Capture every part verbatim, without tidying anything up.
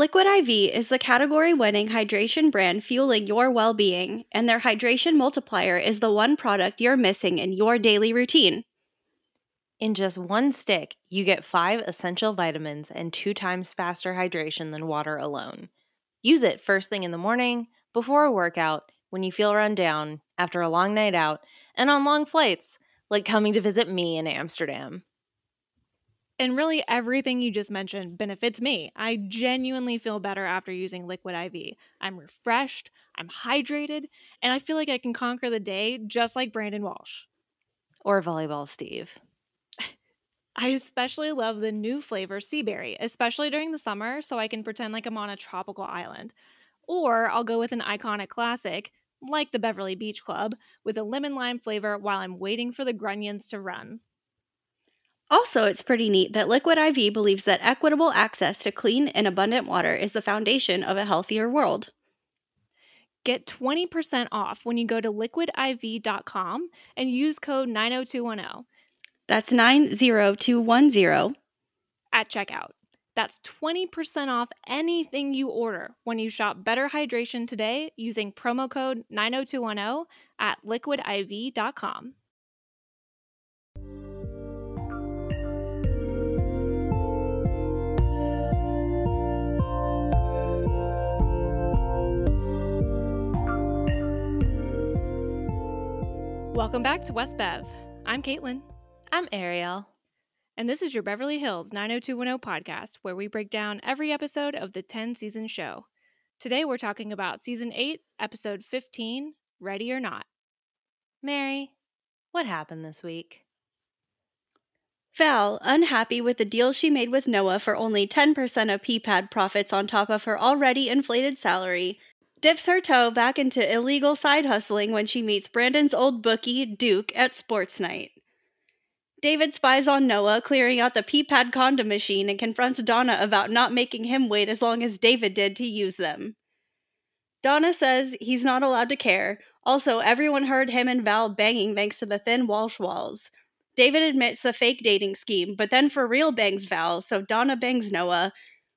Liquid I V is the category-winning hydration brand fueling your well-being, and their hydration multiplier is the one product you're missing in your daily routine. In just one stick, you get five essential vitamins and two times faster hydration than water alone. Use it first thing in the morning, before a workout, when you feel run down, after a long night out, and on long flights, like coming to visit me in Amsterdam. And really, everything you just mentioned benefits me. I genuinely feel better after using Liquid I V. I'm refreshed, I'm hydrated, and I feel like I can conquer the day just like Brandon Walsh. Or Volleyball Steve. I especially love the new flavor Sea Berry, especially during the summer, so I can pretend like I'm on a tropical island. Or I'll go with an iconic classic, like the Beverly Beach Club, with a lemon lime flavor while I'm waiting for the grunions to run. Also, it's pretty neat that Liquid I V believes that equitable access to clean and abundant water is the foundation of a healthier world. Get twenty percent off when you go to liquid I V dot com and use code nine oh two one oh. That's nine oh two one oh. At checkout. That's twenty percent off anything you order when you shop Better Hydration today using promo code nine oh two one oh at liquid I V dot com. Welcome back to West Bev. I'm Caitlin. I'm Ariel. And this is your Beverly Hills nine oh two one oh podcast, where we break down every episode of the ten-season show. Today we're talking about Season eight, Episode fifteen, Ready or Not. Mary, what happened this week? Val, unhappy with the deal she made with Noah for only ten percent of P-P A D profits on top of her already inflated salary, dips her toe back into illegal side hustling when she meets Brandon's old bookie, Duke, at sports night. David spies on Noah, clearing out the P-P A D condom machine, and confronts Donna about not making him wait as long as David did to use them. Donna says he's not allowed to care. Also, everyone heard him and Val banging thanks to the thin Walsh walls. David admits the fake dating scheme, but then for real bangs Val, so Donna bangs Noah,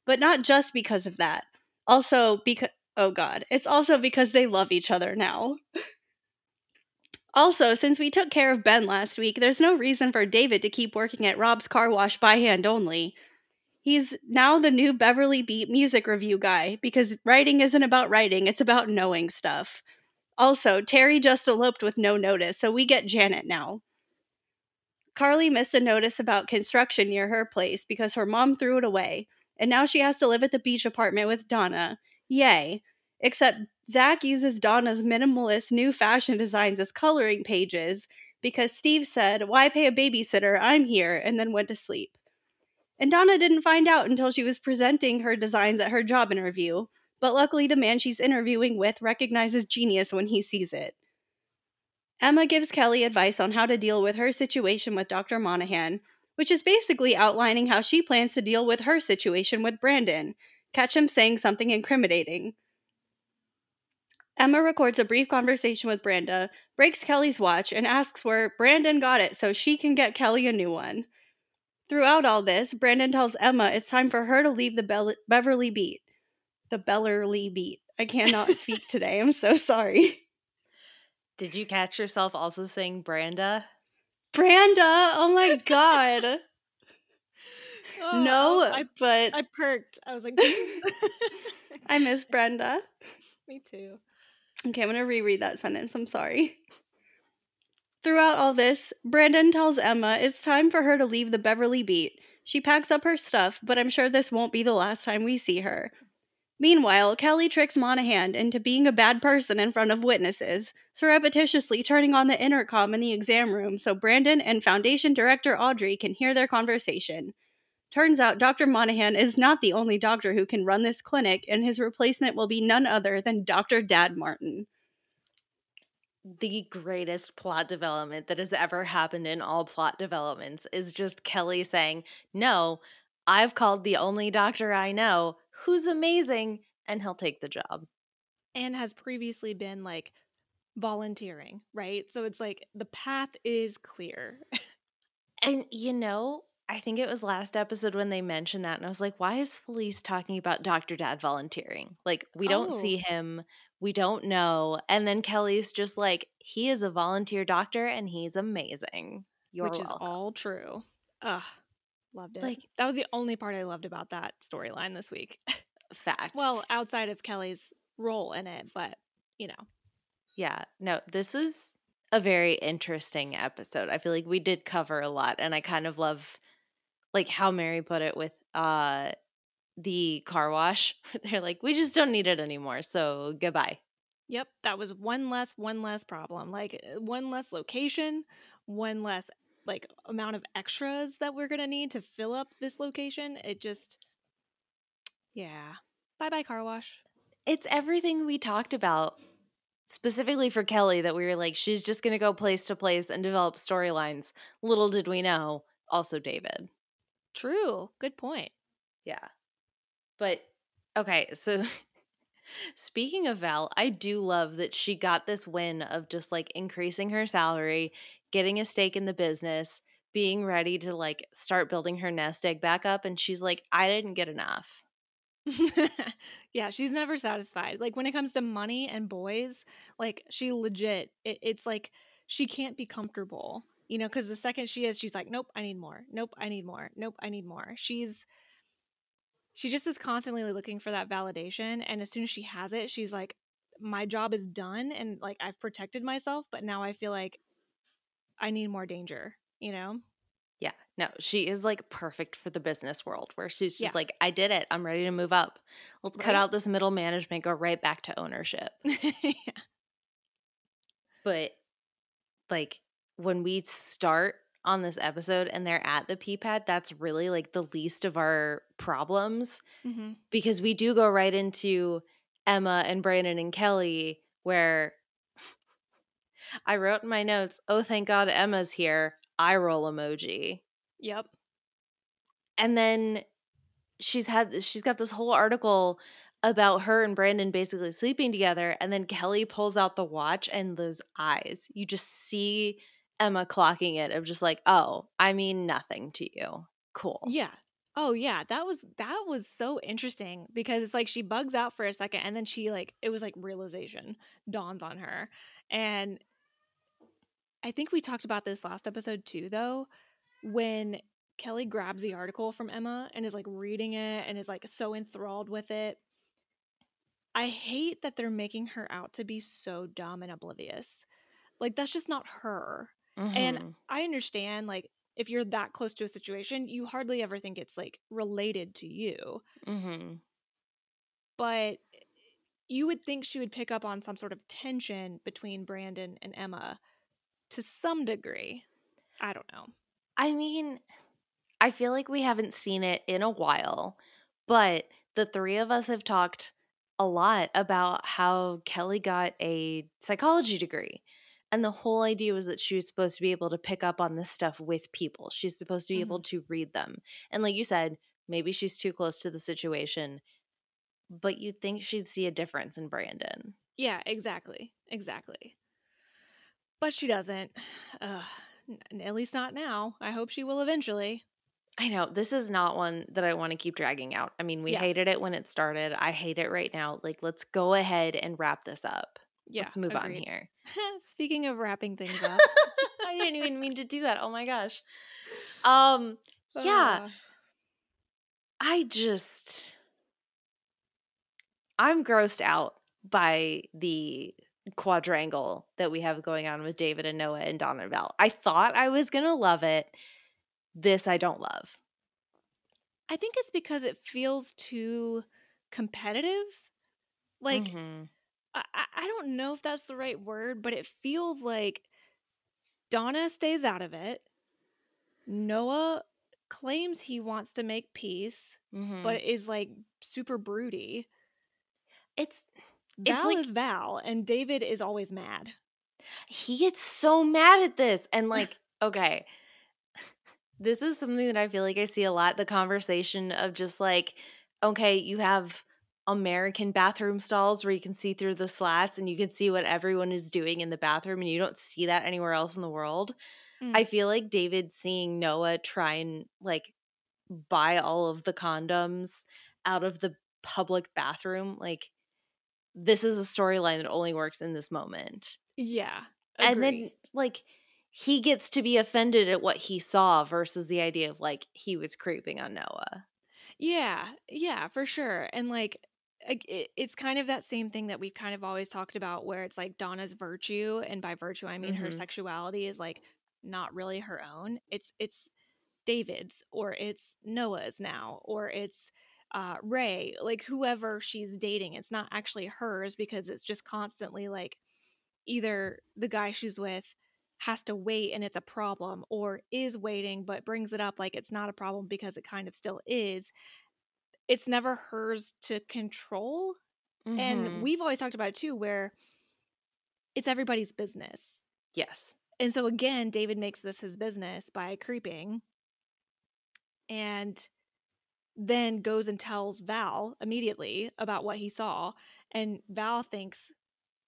but not just because of that. Also, because... Oh god, it's also because they love each other now. Also, since we took care of Ben last week, there's no reason for David to keep working at Rob's Car Wash by hand only. He's now the new Beverly Beat music review guy, because writing isn't about writing, it's about knowing stuff. Also, Terry just eloped with no notice, so we get Janet now. Carly missed a notice about construction near her place because her mom threw it away, and now she has to live at the beach apartment with Donna. Yay. Except Zach uses Donna's minimalist new fashion designs as coloring pages because Steve said, "Why pay a babysitter? I'm here," and then went to sleep. And Donna didn't find out until she was presenting her designs at her job interview, but luckily the man she's interviewing with recognizes genius when he sees it. Emma gives Kelly advice on how to deal with her situation with Doctor Monahan, which is basically outlining how she plans to deal with her situation with Brandon. Catch him saying something incriminating. Emma records a brief conversation with Branda, breaks Kelly's watch, and asks where Brandon got it so she can get Kelly a new one. Throughout all this, Brandon tells Emma it's time for her to leave the Be- Beverly Beat. The Beverly Beat. I cannot speak today. I'm so sorry. Did you catch yourself also saying Branda? Branda! Oh my god. Oh, no, I, but... I perked. I was like... I miss Brenda. Me too. Okay, I'm going to reread that sentence. I'm sorry. Throughout all this, Brandon tells Emma it's time for her to leave the Beverly Beat. She packs up her stuff, but I'm sure this won't be the last time we see her. Meanwhile, Kelly tricks Monahan into being a bad person in front of witnesses, surreptitiously turning on the intercom in the exam room so Brandon and Foundation Director Audrey can hear their conversation. Turns out Doctor Monahan is not the only doctor who can run this clinic, and his replacement will be none other than Doctor Dad Martin. The greatest plot development that has ever happened in all plot developments is just Kelly saying, "No, I've called the only doctor I know who's amazing, and he'll take the job." And has previously been, like, volunteering, right? So it's like the path is clear. And, you know... I think it was last episode when they mentioned that, and I was like, why is Felice talking about Doctor Dad volunteering? Like, we don't oh. see him. We don't know. And then Kelly's just like, he is a volunteer doctor, and he's amazing. You're Which welcome. Is all true. Ugh, loved it. Like, that was the only part I loved about that storyline this week. Fact. Well, outside of Kelly's role in it, but, you know. Yeah. No, this was a very interesting episode. I feel like we did cover a lot, and I kind of love, like, how Mary put it with uh the car wash. They're like, we just don't need it anymore, so goodbye. Yep, that was one less one less problem, like one less location, one less like amount of extras that we're gonna need to fill up this location. It just, yeah, bye-bye car wash. It's everything we talked about specifically for Kelly, that we were like, she's just gonna go place to place and develop storylines. Little did we know, also David. True, good point. Yeah. But, okay, so speaking of Val, I do love that she got this win of just, like, increasing her salary, getting a stake in the business, being ready to, like, start building her nest egg back up, and she's like, I didn't get enough. Yeah, she's never satisfied. Like, when it comes to money and boys, like, she legit, it, it's like she can't be comfortable, you know, because the second she is, she's like, nope, I need more. Nope, I need more. Nope, I need more. She's... She just is constantly looking for that validation, and as soon as she has it, she's like, my job is done, and, like, I've protected myself, but now I feel like I need more danger, you know? Yeah. No, she is, like, perfect for the business world, where she's just yeah. like, I did it. I'm ready to move up. Let's right. cut out this middle management, go right back to ownership. Yeah. But, like, when we start on this episode and they're at the P-P A D, that's really, like, the least of our problems, mm-hmm. because we do go right into Emma and Brandon and Kelly, where I wrote in my notes, oh, thank God Emma's here. Eye roll emoji. Yep. And then she's had, she's got this whole article about her and Brandon basically sleeping together, and then Kelly pulls out the watch, and those eyes, you just see Emma clocking it of just like, oh, I mean nothing to you. Cool. Yeah. Oh yeah. That was, that was so interesting, because it's like she bugs out for a second, and then she, like, it was like realization dawns on her. And I think we talked about this last episode too, though, when Kelly grabs the article from Emma and is like reading it and is like so enthralled with it. I hate that they're making her out to be so dumb and oblivious. Like, that's just not her. Mm-hmm. And I understand, like, if you're that close to a situation, you hardly ever think it's, like, related to you. Mm-hmm. But you would think she would pick up on some sort of tension between Brandon and Emma to some degree. I don't know. I mean, I feel like we haven't seen it in a while, but the three of us have talked a lot about how Kelly got a psychology degree. And the whole idea was that she was supposed to be able to pick up on this stuff with people. She's supposed to be mm-hmm. able to read them. And like you said, maybe she's too close to the situation, but you'd think she'd see a difference in Brandon. Yeah, exactly. Exactly. But she doesn't. Uh, at least not now. I hope she will eventually. I know. This is not one that I want to keep dragging out. I mean, we yeah. hated it when it started. I hate it right now. Like, let's go ahead and wrap this up. Yeah, let's move agreed. on here. Speaking of wrapping things up. I didn't even mean to do that. Oh my gosh. Um yeah. Uh. I just I'm grossed out by the quadrangle that we have going on with David and Noah and Donna and Val. I thought I was going to love it. This I don't love. I think it's because it feels too competitive. Like mm-hmm. I, I don't know if that's the right word, but it feels like Donna stays out of it. Noah claims he wants to make peace, mm-hmm. but is like super broody. It's, it's Val like, is Val, and David is always mad. He gets so mad at this. And like, okay, this is something that I feel like I see a lot, the conversation of just like, okay, you have American bathroom stalls where you can see through the slats and you can see what everyone is doing in the bathroom, and you don't see that anywhere else in the world. Mm. I feel like David seeing Noah try and like buy all of the condoms out of the public bathroom, like this is a storyline that only works in this moment. Yeah. Agreed. And then like he gets to be offended at what he saw versus the idea of like he was creeping on Noah. Yeah. Yeah, for sure. And like it's kind of that same thing that we've kind of always talked about where it's like Donna's virtue, and by virtue I mean mm-hmm. her sexuality is like not really her own. It's it's David's, or it's Noah's now, or it's uh, Ray, like whoever she's dating. It's not actually hers because it's just constantly like either the guy she's with has to wait and it's a problem, or is waiting but brings it up like it's not a problem because it kind of still is. It's never hers to control. Mm-hmm. And we've always talked about it too, where it's everybody's business. Yes. And so again, David makes this his business by creeping and then goes and tells Val immediately about what he saw. And Val thinks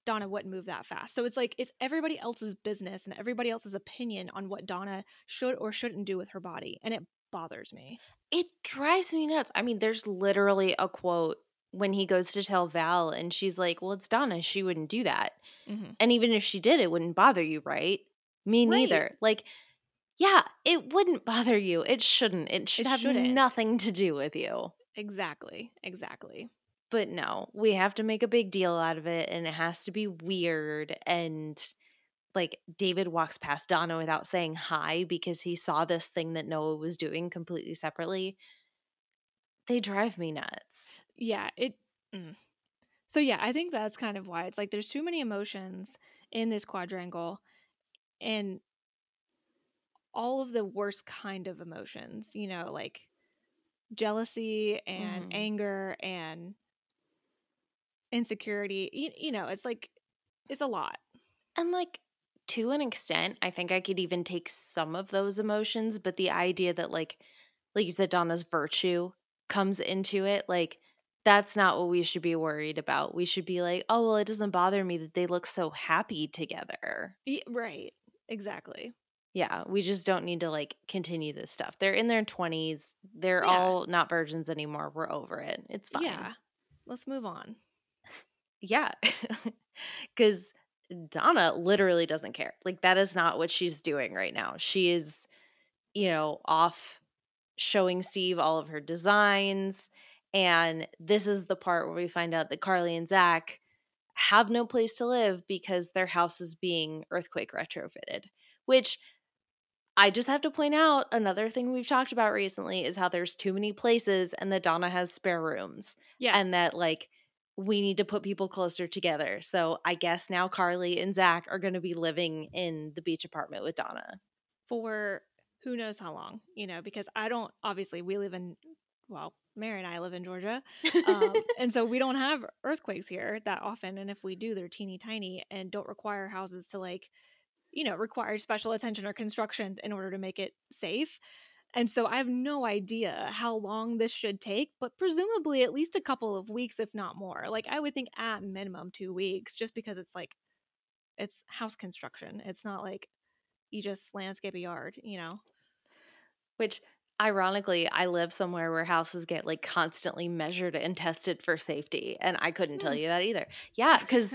Donna wouldn't move that fast. So it's like it's everybody else's business and everybody else's opinion on what Donna should or shouldn't do with her body. And it bothers me. It drives me nuts. I mean, there's literally a quote when he goes to tell Val and she's like, well, it's Donna. She wouldn't do that. Mm-hmm. And even if she did, it wouldn't bother you, right? Me right. neither. Like, yeah, it wouldn't bother you. It shouldn't. It should it have shouldn't. nothing to do with you. Exactly. Exactly. But no, we have to make a big deal out of it, and it has to be weird. And like David walks past Donna without saying hi because he saw this thing that Noah was doing completely separately. They drive me nuts. Yeah. It. Mm. So yeah, I think that's kind of why it's like there's too many emotions in this quadrangle, and all of the worst kind of emotions, you know, like jealousy and mm. anger and insecurity. You, you know, it's like it's a lot. And like, to an extent, I think I could even take some of those emotions, but the idea that like, like you said, Donna's virtue comes into it, like that's not what we should be worried about. We should be like, oh, well, it doesn't bother me that they look so happy together. Yeah, right. Exactly. Yeah. We just don't need to like continue this stuff. They're in their twenties. They're yeah. all not virgins anymore. We're over it. It's fine. Yeah. Let's move on. Yeah. Because – Donna literally doesn't care. Like, that is not what she's doing right now. She is, you know, off showing Steve all of her designs. And this is the part where we find out that Carly and Zach have no place to live because their house is being earthquake retrofitted, which I just have to point out. Another thing we've talked about recently is how there's too many places and that Donna has spare rooms. Yeah. And that, like, we need to put people closer together. So I guess now Carly and Zach are going to be living in the beach apartment with Donna. For who knows how long, you know, because I don't – obviously we live in – well, Mary and I live in Georgia. Um, and so we don't have earthquakes here that often. And if we do, they're teeny tiny and don't require houses to like, you know, require special attention or construction in order to make it safe. And so I have no idea how long this should take, but presumably at least a couple of weeks, if not more. Like, I would think at minimum two weeks, just because it's like, it's house construction. It's not like you just landscape a yard, you know? Which, ironically, I live somewhere where houses get like constantly measured and tested for safety. And I couldn't tell you that either. Yeah, because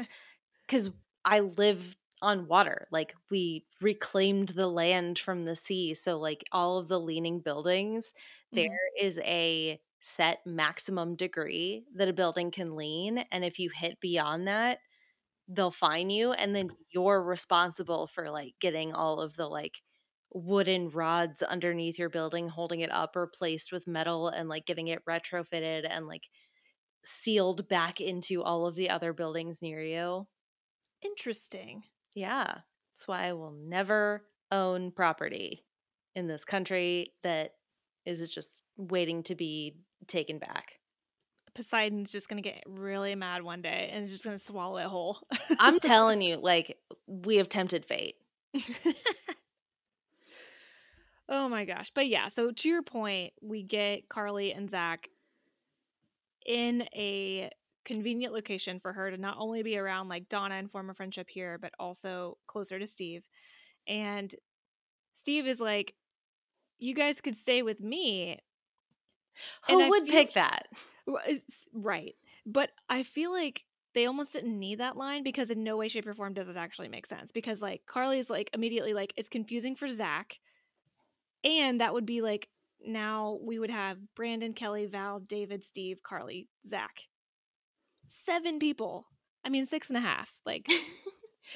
because I live on water. Like, we reclaimed the land from the sea, so like all of the leaning buildings, there mm-hmm. is a set maximum degree that a building can lean, and if you hit beyond that, they'll fine you, and then you're responsible for like getting all of the like wooden rods underneath your building, holding it up, replaced with metal, and like getting it retrofitted and like sealed back into all of the other buildings near you. Interesting. Yeah. That's why I will never own property in this country that is just waiting to be taken back. Poseidon's just going to get really mad one day and is just going to swallow it whole. I'm telling you, like, we have tempted fate. Oh, my gosh. But, yeah, so to your point, we get Carly and Zach in a – convenient location for her to not only be around like Donna and form a friendship here, but also closer to Steve. And Steve is like, you guys could stay with me. Who would pick that? Right. But I feel like they almost didn't need that line because in no way, shape, or form does it actually make sense. Because, like, Carly's, like, immediately, like, it's confusing for Zach. And that would be, like, now we would have Brandon, Kelly, Val, David, Steve, Carly, Zach. Seven people. I mean, six and a half. Like,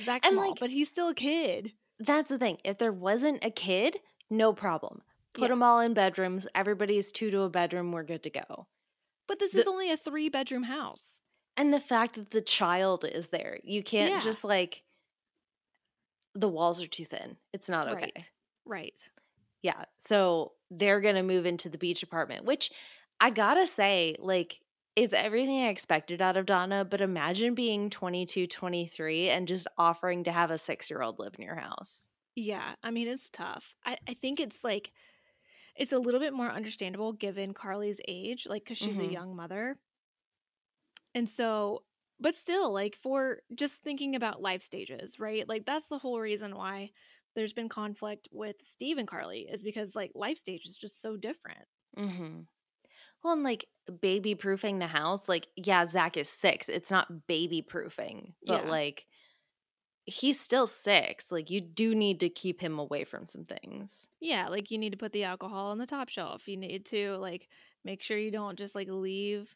Zach's small, like, but he's still a kid. That's the thing. If there wasn't a kid, no problem. Put yeah. them all in bedrooms. Everybody's two to a bedroom. We're good to go. But this the, is only a three-bedroom house. And the fact that the child is there. You can't yeah. just, like, the walls are too thin. It's not okay. Right. Right. Yeah. So they're going to move into the beach apartment, which I got to say, like, it's everything I expected out of Donna. But imagine being twenty-two, twenty-three and just offering to have a six-year-old live in your house. Yeah. I mean, it's tough. I, I think it's, like, it's a little bit more understandable given Carly's age, like, because she's mm-hmm. a young mother. And so, but still, like, for just thinking about life stages, right? Like, that's the whole reason why there's been conflict with Steve and Carly is because, like, life stage is just so different. Mm-hmm. Well, and, like, baby proofing the house, like, yeah, Zach is six. It's not baby proofing, but, yeah. like, he's still six. Like, you do need to keep him away from some things. Yeah, like, you need to put the alcohol on the top shelf. You need to, like, make sure you don't just, like, leave,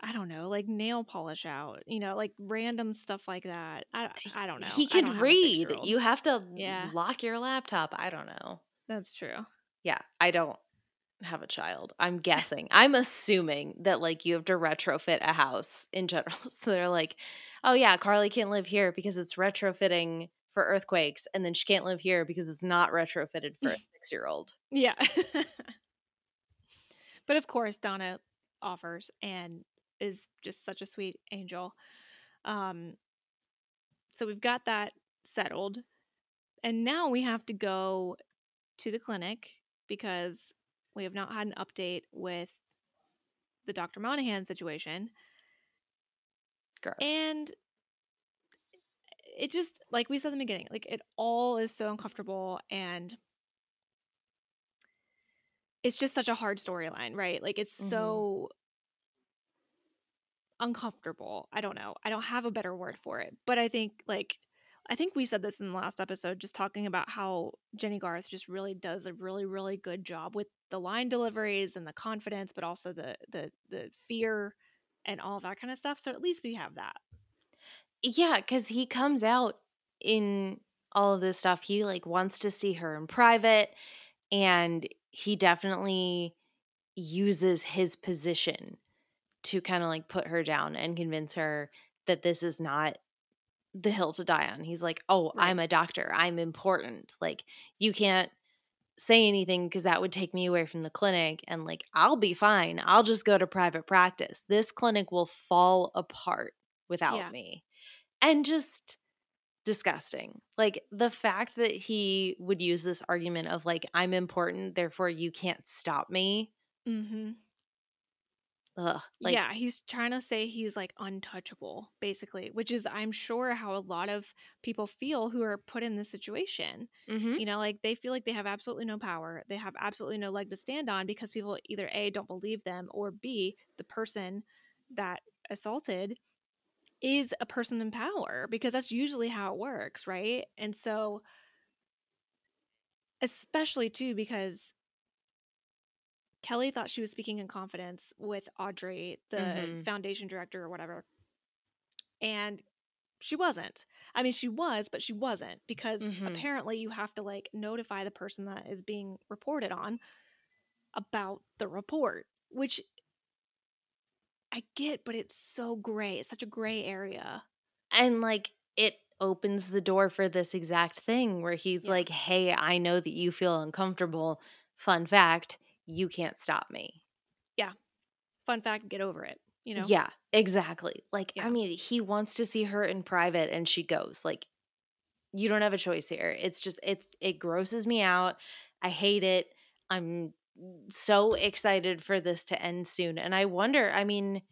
I don't know, like, nail polish out, you know, like, random stuff like that. I, I don't know. He could read. You have to yeah. lock your laptop. I don't know. That's true. Yeah, I don't have a child. I'm guessing. I'm assuming that, like, you have to retrofit a house in general. So they're like, oh, yeah, Carly can't live here because it's retrofitting for earthquakes. And then she can't live here because it's not retrofitted for a six-year-old. Yeah. But, of course, Donna offers and is just such a sweet angel. Um, so we've got that settled. And now we have to go to the clinic because we have not had an update with the Doctor Monahan situation. Gross. And it just, like we said in the beginning, like, it all is so uncomfortable, and it's just such a hard storyline, right? Like, it's mm-hmm. so uncomfortable. I don't know. I don't have a better word for it. But I think, like, I think we said this in the last episode, just talking about how Jenny Garth just really does a really, really good job with the line deliveries and the confidence, but also the the the fear and all of that kind of stuff. So at least we have that. Yeah, because he comes out in all of this stuff. He, like, wants to see her in private, and he definitely uses his position to kind of, like, put her down and convince her that this is not the hill to die on. He's like, oh, right. I'm a doctor. I'm important. Like, you can't say anything because that would take me away from the clinic, and, like, I'll be fine. I'll just go to private practice. This clinic will fall apart without yeah. me. And just disgusting. Like, the fact that he would use this argument of, like, I'm important, therefore you can't stop me. Mm-hmm. Ugh, like, yeah, he's trying to say he's, like, untouchable, basically, which is, I'm sure, how a lot of people feel who are put in this situation. Mm-hmm. You know, like, they feel like they have absolutely no power. They have absolutely no leg to stand on because people either A, don't believe them, or B, the person that assaulted is a person in power, because that's usually how it works, right? And so, especially, too, because Kelly thought she was speaking in confidence with Audrey, the mm-hmm. foundation director or whatever, and she wasn't. I mean, she was, but she wasn't, because mm-hmm. apparently you have to, like, notify the person that is being reported on about the report, which I get, but it's so gray. It's such a gray area. And, like, it opens the door for this exact thing where he's yeah. like, hey, I know that you feel uncomfortable. Fun fact. You can't stop me. Yeah. Fun fact, get over it, you know? Yeah, exactly. Like, yeah. I mean, he wants to see her in private and she goes. Like, you don't have a choice here. It's just, it's it grosses me out. I hate it. I'm so excited for this to end soon. And I wonder, I mean,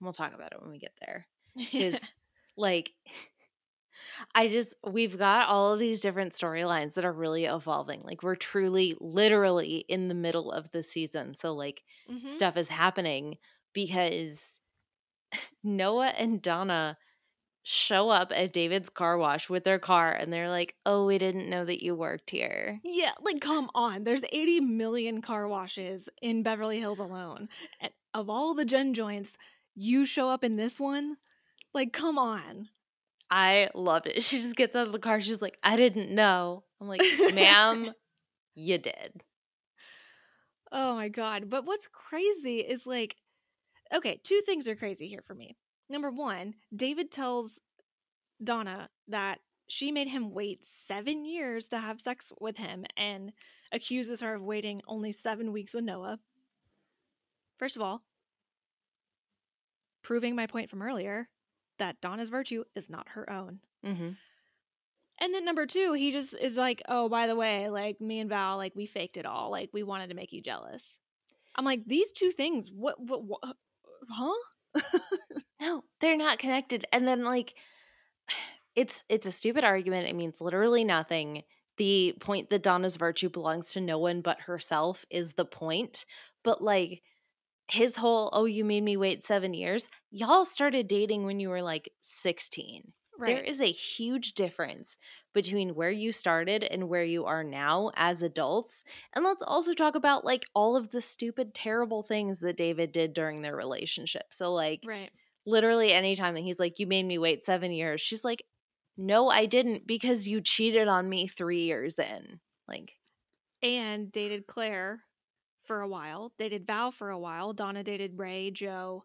we'll talk about it when we get there. Because, like, I just, we've got all of these different storylines that are really evolving. Like, we're truly, literally in the middle of the season. So, like, mm-hmm. stuff is happening because Noah and Donna show up at David's car wash with their car and they're like, oh, we didn't know that you worked here. Yeah, like, come on. There's eighty million car washes in Beverly Hills alone. And of all the gen joints, you show up in this one? Like, come on. I loved it. She just gets out of the car. She's like, I didn't know. I'm like, ma'am, you did. Oh, my God. But what's crazy is, like, okay, two things are crazy here for me. Number one, David tells Donna that she made him wait seven years to have sex with him and accuses her of waiting only seven weeks with Noah. First of all, proving my point from earlier, that Donna's virtue is not her own. Mm-hmm. And then number two, he just is like, oh, by the way, like, me and Val, like, we faked it all. Like, we wanted to make you jealous. I'm like, these two things, what, what, what huh? No, they're not connected. And then, like, it's it's a stupid argument. It means literally nothing. The point that Donna's virtue belongs to no one but herself is the point. But, like, his whole, oh, you made me wait seven years. Y'all started dating when you were like sixteen. Right. There is a huge difference between where you started and where you are now as adults. And let's also talk about, like, all of the stupid, terrible things that David did during their relationship. So, like, right. literally anytime that he's like, you made me wait seven years, she's like, no, I didn't, because you cheated on me three years in. Like, and dated Claire for a while, dated Val for a while, Donna dated Ray, Joe,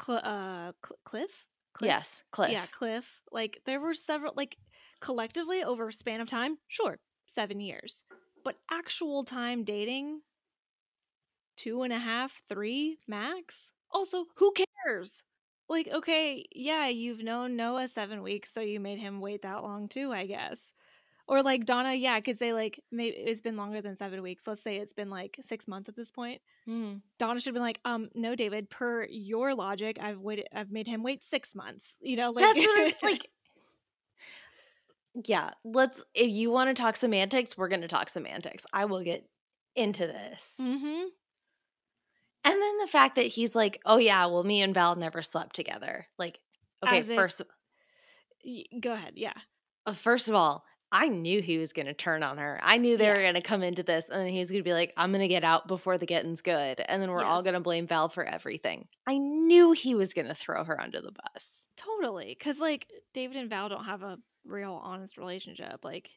Cl- uh, Cl- Cliff? Cliff? Yes, Cliff. Yeah, Cliff. Like, there were several, like, collectively over a span of time, sure, seven years. But actual time dating, two and a half, three max? Also, who cares? Like, okay, yeah, you've known Noah seven weeks, so you made him wait that long too, I guess. Or, like, Donna, yeah, because they, like, maybe it's been longer than seven weeks. Let's say it's been, like, six months at this point. Mm. Donna should have been like, um, no, David, per your logic, I've waited, I've made him wait six months. You know, like, that's what I, like, yeah. Let's. If you want to talk semantics, we're going to talk semantics. I will get into this. Mm-hmm. And then the fact that he's like, oh yeah, well, me and Val never slept together. Like, okay, As first, if, y- go ahead, yeah. Uh, first of all, I knew he was going to turn on her. I knew they yeah. were going to come into this, and then he was going to be like, I'm going to get out before the getting's good, and then we're yes. all going to blame Val for everything. I knew he was going to throw her under the bus. Totally, because, like, David and Val don't have a real honest relationship. Like,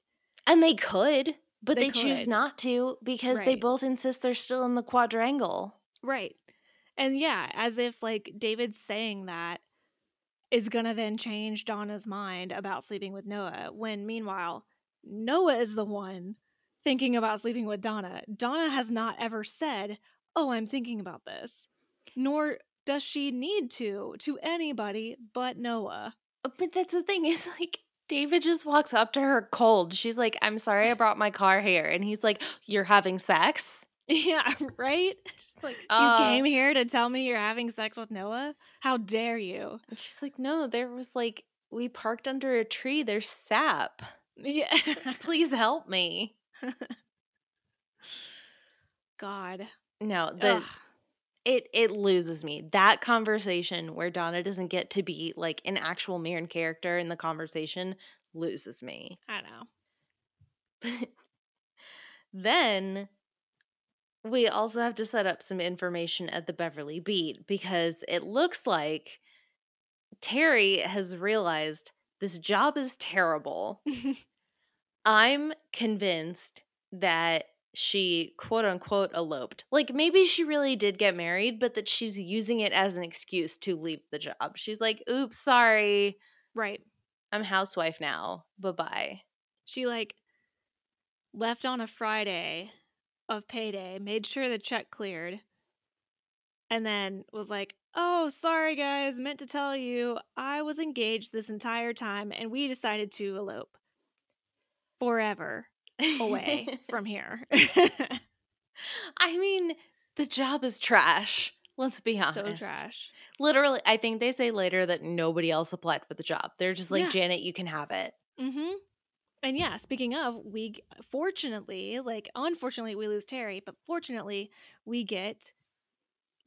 and they could, but they, they could. choose not to because right. they both insist they're still in the quadrangle. Right. And, yeah, as if, like, David saying that is going to then change Donna's mind about sleeping with Noah, when meanwhile, Noah is the one thinking about sleeping with Donna. Donna has not ever said, oh, I'm thinking about this, nor does she need to, to anybody but Noah. But that's the thing, is, like, David just walks up to her cold. She's like, I'm sorry I brought my car here. And he's like, you're having sex? Yeah, right? Just like, uh, you came here to tell me you're having sex with Noah? How dare you? And she's like, no, there was, like, we parked under a tree. There's sap. Yeah. Please help me. God. No, the, it, it loses me. That conversation where Donna doesn't get to be, like, an actual main character in the conversation loses me. I know. Then we also have to set up some information at the Beverly Beat, because it looks like Terry has realized this job is terrible. I'm convinced that she, quote unquote, eloped. Like, maybe she really did get married, but that she's using it as an excuse to leave the job. She's like, oops, sorry. Right. I'm housewife now. Bye-bye. She, like, left on a Friday of payday, made sure the check cleared, and then was like, oh, sorry guys, meant to tell you, I was engaged this entire time and we decided to elope forever away from here. I mean, the job is trash. Let's be honest. So trash. Literally, I think they say later that nobody else applied for the job. They're just like, yeah. Janet, you can have it. Mm-hmm. And yeah, speaking of, we fortunately, like unfortunately, we lose Terry, but fortunately, we get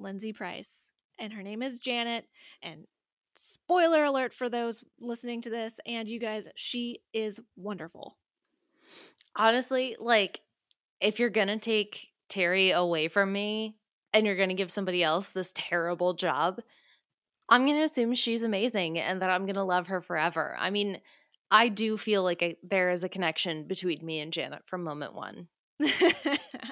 Lindsay Price, and her name is Janet. And spoiler alert for those listening to this, and you guys, she is wonderful. Honestly, like if you're gonna take Terry away from me, and you're going to give somebody else this terrible job, I'm going to assume she's amazing and that I'm going to love her forever. I mean, I do feel like I, there is a connection between me and Janet from moment one.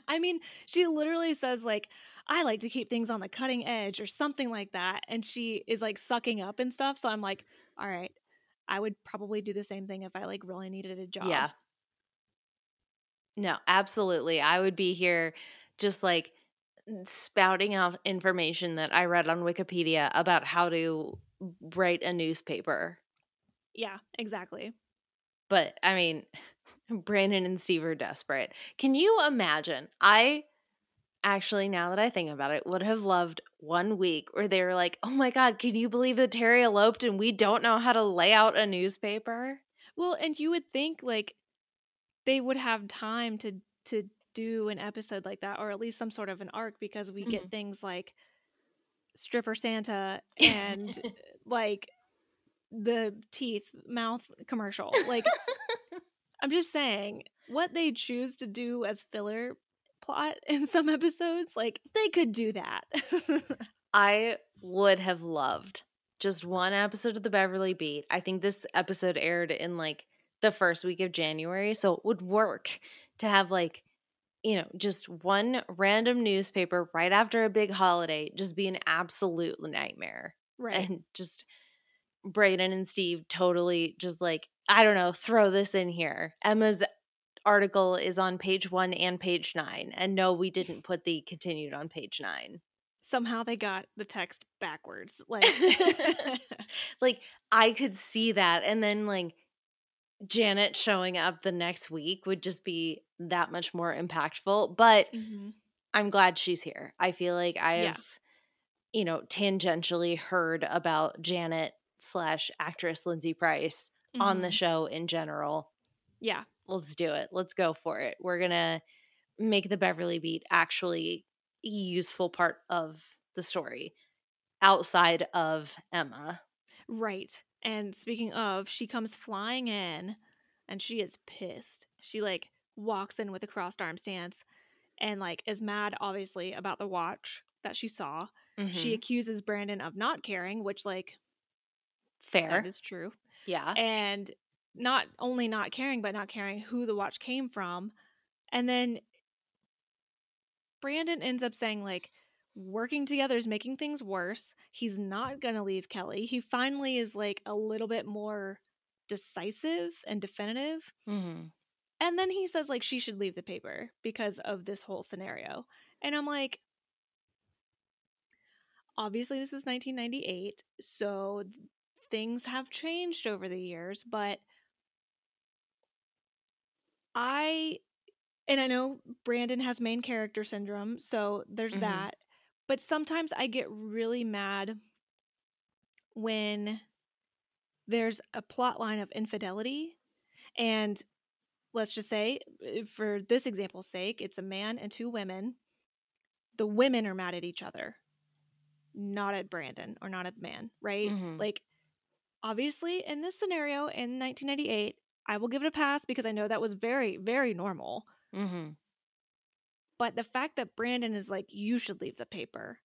I mean, she literally says, like, I like to keep things on the cutting edge or something like that. And she is, like, sucking up and stuff. So I'm like, all right, I would probably do the same thing if I, like, really needed a job. Yeah. No, absolutely. I would be here just, like, spouting off information that I read on Wikipedia about how to write a newspaper. Yeah, exactly. But, I mean, Brandon and Steve are desperate. Can you imagine? I actually, now that I think about it, would have loved one week where they were like, oh my God, can you believe that Terry eloped and we don't know how to lay out a newspaper? Well, and you would think, like, they would have time to to do an episode like that, or at least some sort of an arc, because we mm-hmm. get things like Stripper Santa and like the teeth mouth commercial. Like, I'm just saying, what they choose to do as filler plot in some episodes, like they could do that. I would have loved just one episode of the Beverly Beat. I think this episode aired in like the first week of January, so it would work to have like, you know, just one random newspaper right after a big holiday just be an absolute nightmare. Right. And just Brayden and Steve totally just like, I don't know, throw this in here. Emma's article is on page one and page nine. And no, we didn't put the continued on page nine. Somehow they got the text backwards. Like, like I could see that. And then like Janet showing up the next week would just be that much more impactful, but mm-hmm. I'm glad she's here. I feel like I have, yeah. you know, tangentially heard about Janet slash actress Lindsay Price mm-hmm. on the show in general. Yeah. Let's do it. Let's go for it. We're going to make the Beverly Beat actually a useful part of the story outside of Emma. Right. And speaking of, she comes flying in and she is pissed. She like walks in with a crossed arm stance and like is mad, obviously, about the watch that she saw. Mm-hmm. She accuses Brandon of not caring, which like fair. That is true. Yeah. And not only not caring, but not caring who the watch came from. And then Brandon ends up saying like, working together is making things worse. He's not going to leave Kelly. He finally is like a little bit more decisive and definitive. Mm-hmm. And then he says like she should leave the paper because of this whole scenario. And I'm like, obviously this is nineteen ninety-eight, so things have changed over the years, but I, and I know Brandon has main character syndrome, so there's mm-hmm. that. But sometimes I get really mad when there's a plot line of infidelity. And let's just say, for this example's sake, it's a man and two women. The women are mad at each other, not at Brandon or not at the man, right? Mm-hmm. Like, obviously, in this scenario in nineteen ninety-eight, I will give it a pass because I know that was very, very normal. Mm-hmm. But the fact that Brandon is like, you should leave the paper,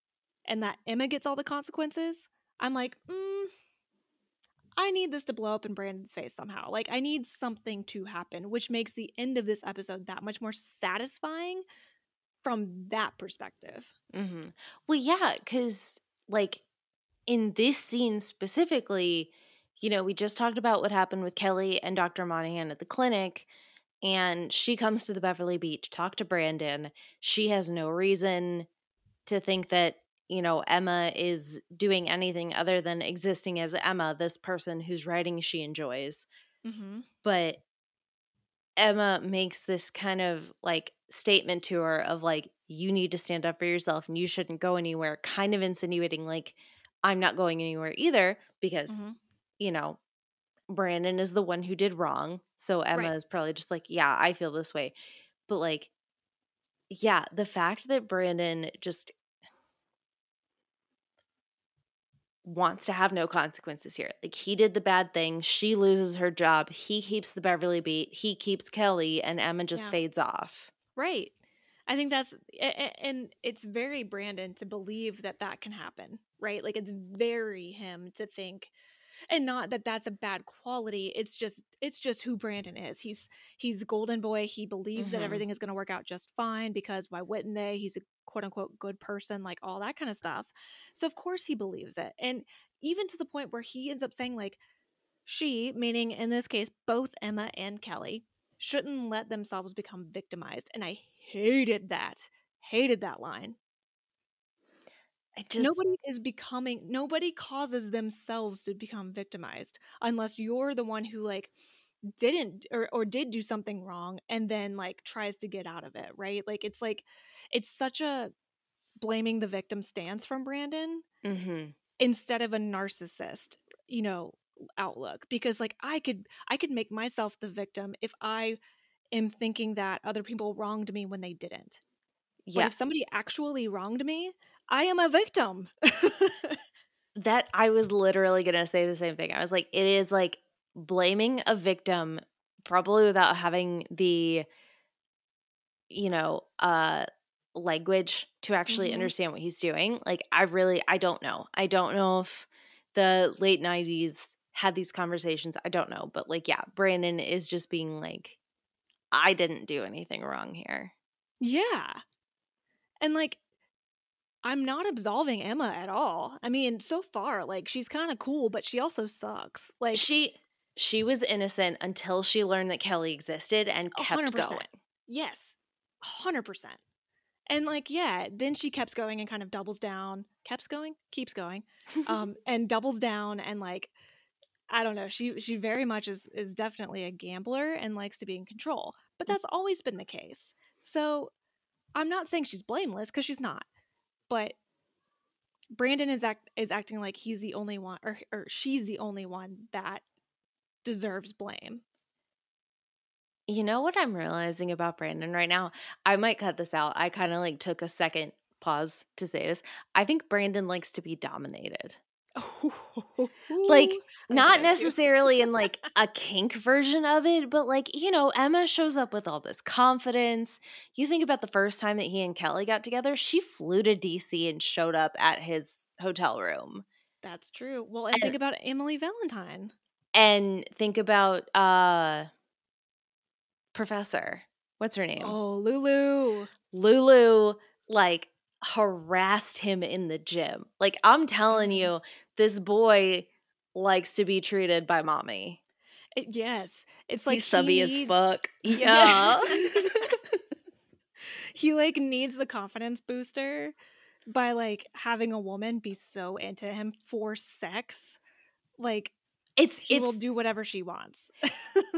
and that Emma gets all the consequences, I'm like, mm, I need this to blow up in Brandon's face somehow. Like, I need something to happen, which makes the end of this episode that much more satisfying from that perspective. Mm-hmm. Well, yeah, because like in this scene specifically, you know, we just talked about what happened with Kelly and Doctor Monahan at the clinic. And she comes to the Beverly Beach, talk to Brandon. She has no reason to think that, you know, Emma is doing anything other than existing as Emma, this person whose writing she enjoys. Mm-hmm. But Emma makes this kind of like statement to her of like, you need to stand up for yourself and you shouldn't go anywhere, kind of insinuating like, I'm not going anywhere either because, mm-hmm. you know, Brandon is the one who did wrong. So Emma right. is probably just like, yeah, I feel this way. But like, yeah, the fact that Brandon just wants to have no consequences here. Like, he did the bad thing. She loses her job. He keeps the Beverly Beat. He keeps Kelly, and Emma just yeah. fades off. Right. I think that's – and it's very Brandon to believe that that can happen, right? Like, it's very him to think – and not that that's a bad quality. It's just it's just who Brandon is. He's he's golden boy. He believes mm-hmm. that everything is going to work out just fine because why wouldn't they? He's a quote unquote good person, like all that kind of stuff. So of course he believes it. And even to the point where he ends up saying like she, meaning in this case both Emma and Kelly, shouldn't let themselves become victimized. And I hated that. Hated that line. I just, nobody is becoming, nobody causes themselves to become victimized unless you're the one who like didn't or, or did do something wrong and then like tries to get out of it, right? Like it's like, it's such a blaming the victim stance from Brandon mm-hmm. instead of a narcissist, you know, outlook. Because like I could, I could make myself the victim if I am thinking that other people wronged me when they didn't. Yeah. But if somebody actually wronged me, I am a victim. That I was literally going to say the same thing. I was like, it is like blaming a victim probably without having the, you know, uh, language to actually mm-hmm. understand what he's doing. Like, I really, I don't know. I don't know if the late nineties had these conversations. I don't know. But like, yeah, Brandon is just being like, I didn't do anything wrong here. Yeah. And like, I'm not absolving Emma at all. I mean, so far, like, she's kind of cool, but she also sucks. Like she she was innocent until she learned that Kelly existed and kept one hundred percent going. Yes, one hundred percent. And, like, yeah, then she kept going and kind of doubles down. Keeps going? Keeps going. Um, and doubles down and, like, I don't know. She she very much is is definitely a gambler and likes to be in control. But that's always been the case. So I'm not saying she's blameless because she's not. But Brandon is act, is acting like he's the only one, or or she's the only one that deserves blame. You know what I'm realizing about Brandon right now? I might cut this out. I kind of like took a second pause to say this. I think Brandon likes to be dominated. Like, not necessarily in like a kink version of it, but like, you know, Emma shows up with all this confidence. You think about the first time that he and Kelly got together, she flew to D C and showed up at his hotel room. That's true. Well, and, and think about Emily Valentine. And think about uh Professor. What's her name? Oh, Lulu. Lulu, like, harassed him in the gym. Like, I'm telling you, this boy likes to be treated by mommy. It, yes. It's like he's subby as fuck. Yeah. Yes. He like needs the confidence booster by like having a woman be so into him for sex. Like, It's, he it's, will do whatever she wants.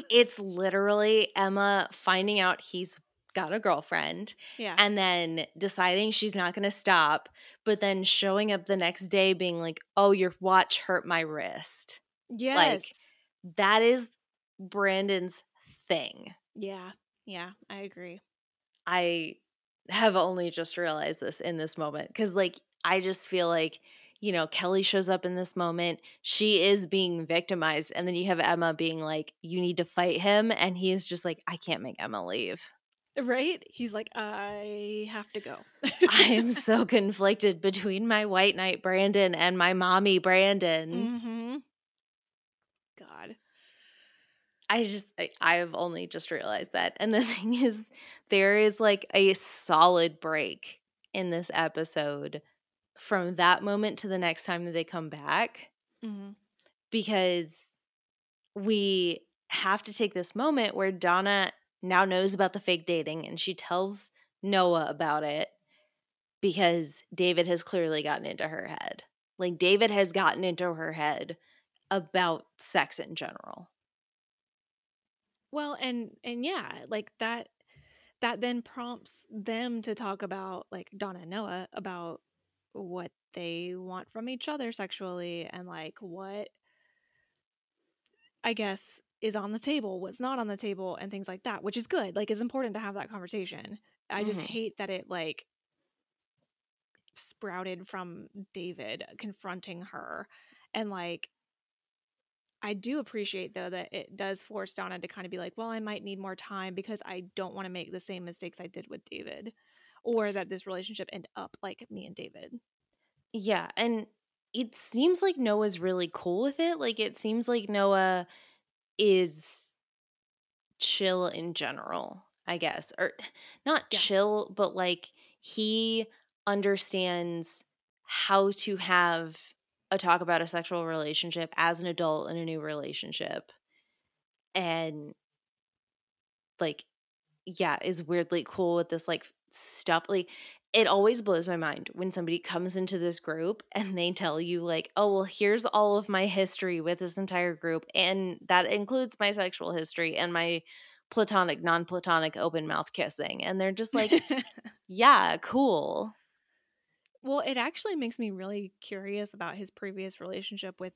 It's literally Emma finding out he's got a girlfriend, yeah, and then deciding she's not going to stop, but then showing up the next day being like, oh, your watch hurt my wrist. Yes. Like, that is Brandon's thing. Yeah. Yeah, I agree. I have only just realized this in this moment because, like, I just feel like, you know, Kelly shows up in this moment. She is being victimized. And then you have Emma being like, you need to fight him. And he is just like, I can't make Emma leave. Right? He's like, I have to go. I am so conflicted between my white knight Brandon and my mommy Brandon. Mm-hmm. God. I just, I, I've only just realized that. And the thing is, there is like a solid break in this episode from that moment to the next time that they come back. Mm-hmm. Because we have to take this moment where Donna now knows about the fake dating, and she tells Noah about it because David has clearly gotten into her head. Like, David has gotten into her head about sex in general. Well, and and yeah, like that that then prompts them to talk about, like, Donna and Noah, about what they want from each other sexually, and like what, I guess, is on the table, what's not on the table, and things like that, which is good. Like, it's important to have that conversation. I mm-hmm. just hate that it like sprouted from David confronting her. And like, I do appreciate, though, that it does force Donna to kind of be like, well, I might need more time because I don't want to make the same mistakes I did with David, or that this relationship end up like me and David. Yeah. And it seems like Noah's really cool with it. Like, it seems like Noah is chill in general, I guess, or not yeah. chill, but like he understands how to have a talk about a sexual relationship as an adult in a new relationship, and like, yeah, is weirdly cool with this like stuff. Like, it always blows my mind when somebody comes into this group and they tell you like, oh, well, here's all of my history with this entire group, and that includes my sexual history and my platonic, non-platonic, open mouth kissing, and they're just like yeah, cool. Well, it actually makes me really curious about his previous relationship with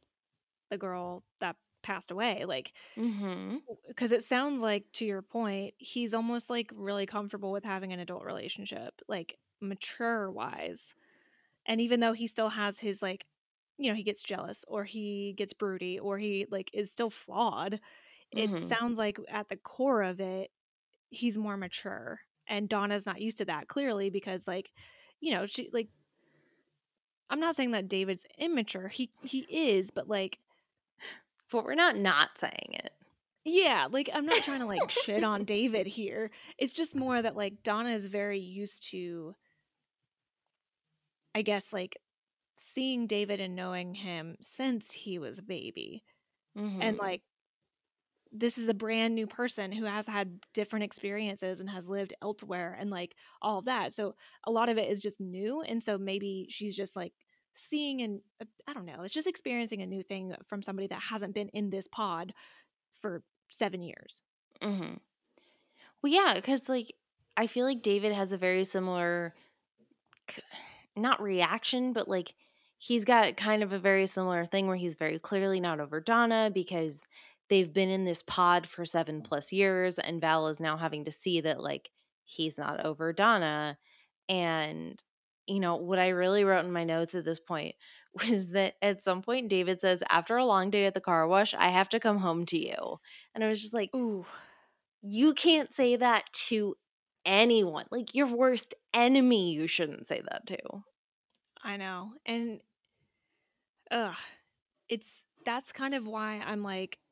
the girl that passed away. Like, mm-hmm. 'cause it sounds like, to your point, he's almost like really comfortable with having an adult relationship, like mature wise. And even though he still has his like, you know, he gets jealous or he gets broody or he like is still flawed. Mm-hmm. It sounds like at the core of it, he's more mature. And Donna's not used to that, clearly, because like, you know, she like, I'm not saying that David's immature. He he is, but like, but we're not not saying it. Yeah, like, I'm not trying to like shit on David here. It's just more that like Donna is very used to, I guess, like seeing David and knowing him since he was a baby, mm-hmm. and like this is a brand new person who has had different experiences and has lived elsewhere and like all of that. So a lot of it is just new. And so maybe she's just like seeing, and I don't know, it's just experiencing a new thing from somebody that hasn't been in this pod for seven years. Mm-hmm. Well, yeah. 'Cause like, I feel like David has a very similar, not reaction, but like he's got kind of a very similar thing where he's very clearly not over Donna because they've been in this pod for seven plus years, and Val is now having to see that, like, he's not over Donna. And, you know, what I really wrote in my notes at this point was that at some point David says, after a long day at the car wash, I have to come home to you. And I was just like, ooh, you can't say that to anyone. Like, your worst enemy, you shouldn't say that to. I know. And, ugh, it's – that's kind of why I'm like –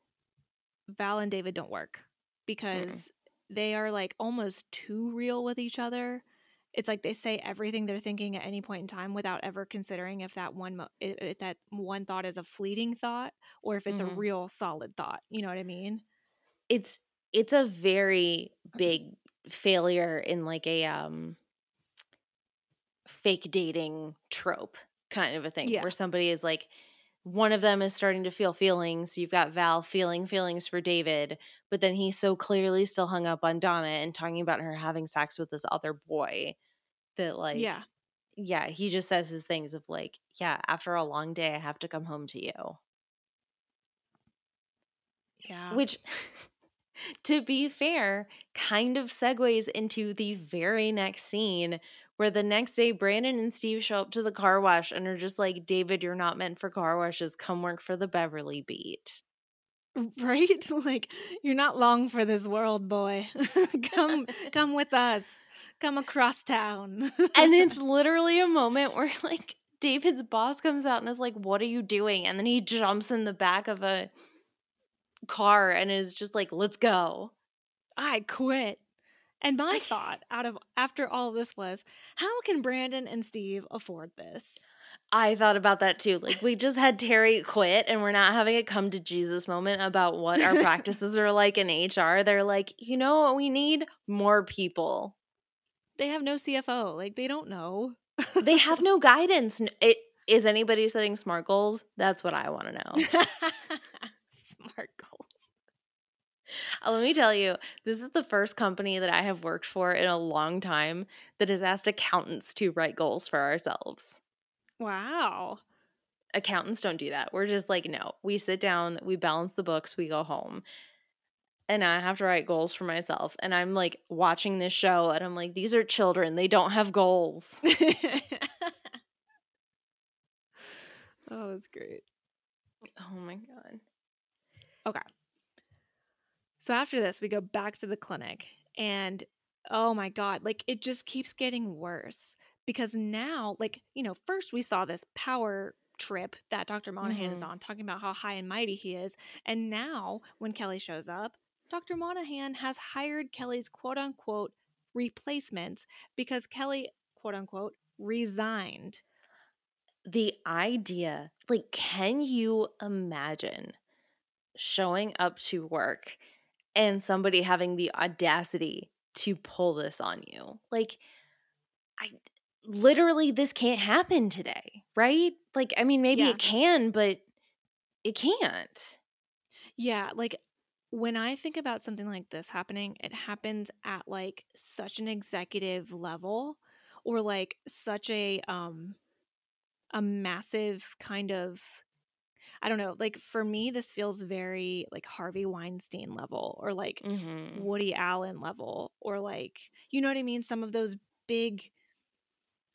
Val and David don't work, because mm. they are like almost too real with each other. It's like they say everything they're thinking at any point in time without ever considering if that one mo- if that one thought is a fleeting thought or if it's mm-hmm. a real solid thought. You know what I mean? It's it's a very big failure in like a um fake dating trope kind of a thing, yeah. where somebody is like, one of them is starting to feel feelings. You've got Val feeling feelings for David, but then he's so clearly still hung up on Donna and talking about her having sex with this other boy that like, yeah, yeah, he just says his things of like, yeah, after a long day, I have to come home to you. Yeah. Which, to be fair, kind of segues into the very next scene, where the next day Brandon and Steve show up to the car wash and are just like, David, you're not meant for car washes. Come work for the Beverly Beat. Right? Like, you're not long for this world, boy. come come with us. Come across town. And it's literally a moment where like David's boss comes out and is like, what are you doing? And then he jumps in the back of a car and is just like, let's go. I quit. And my thought out of after all of this was, how can Brandon and Steve afford this? I thought about that too. Like, we just had Terry quit and we're not having a come to Jesus moment about what our practices are like in H R. They're like, you know what we need? More people. They have no C F O. Like, they don't know. They have no guidance. It, is anybody setting SMART goals? That's what I want to know. SMART goals. Let me tell you, this is the first company that I have worked for in a long time that has asked accountants to write goals for ourselves. Wow. Accountants don't do that. We're just like, no, we sit down, we balance the books, we go home. And I have to write goals for myself. And I'm like watching this show and I'm like, these are children. They don't have goals. Oh, that's great. Oh, my God. Okay. So after this, we go back to the clinic. And, oh, my God, like it just keeps getting worse. Because now, like, you know, first we saw this power trip that Doctor Monahan mm-hmm. is on, talking about how high and mighty he is. And now when Kelly shows up, Doctor Monahan has hired Kelly's quote-unquote replacement because Kelly, quote-unquote, resigned. The idea, like, can you imagine showing up to work and somebody having the audacity to pull this on you? Like, I literally, this can't happen today, right? Like, I mean, maybe yeah. it can, but it can't. Yeah, like, when I think about something like this happening, it happens at, like, such an executive level or, like, such a – um. a massive kind of, I don't know, like for me, this feels very like Harvey Weinstein level or like mm-hmm. Woody Allen level or like, you know what I mean? Some of those big,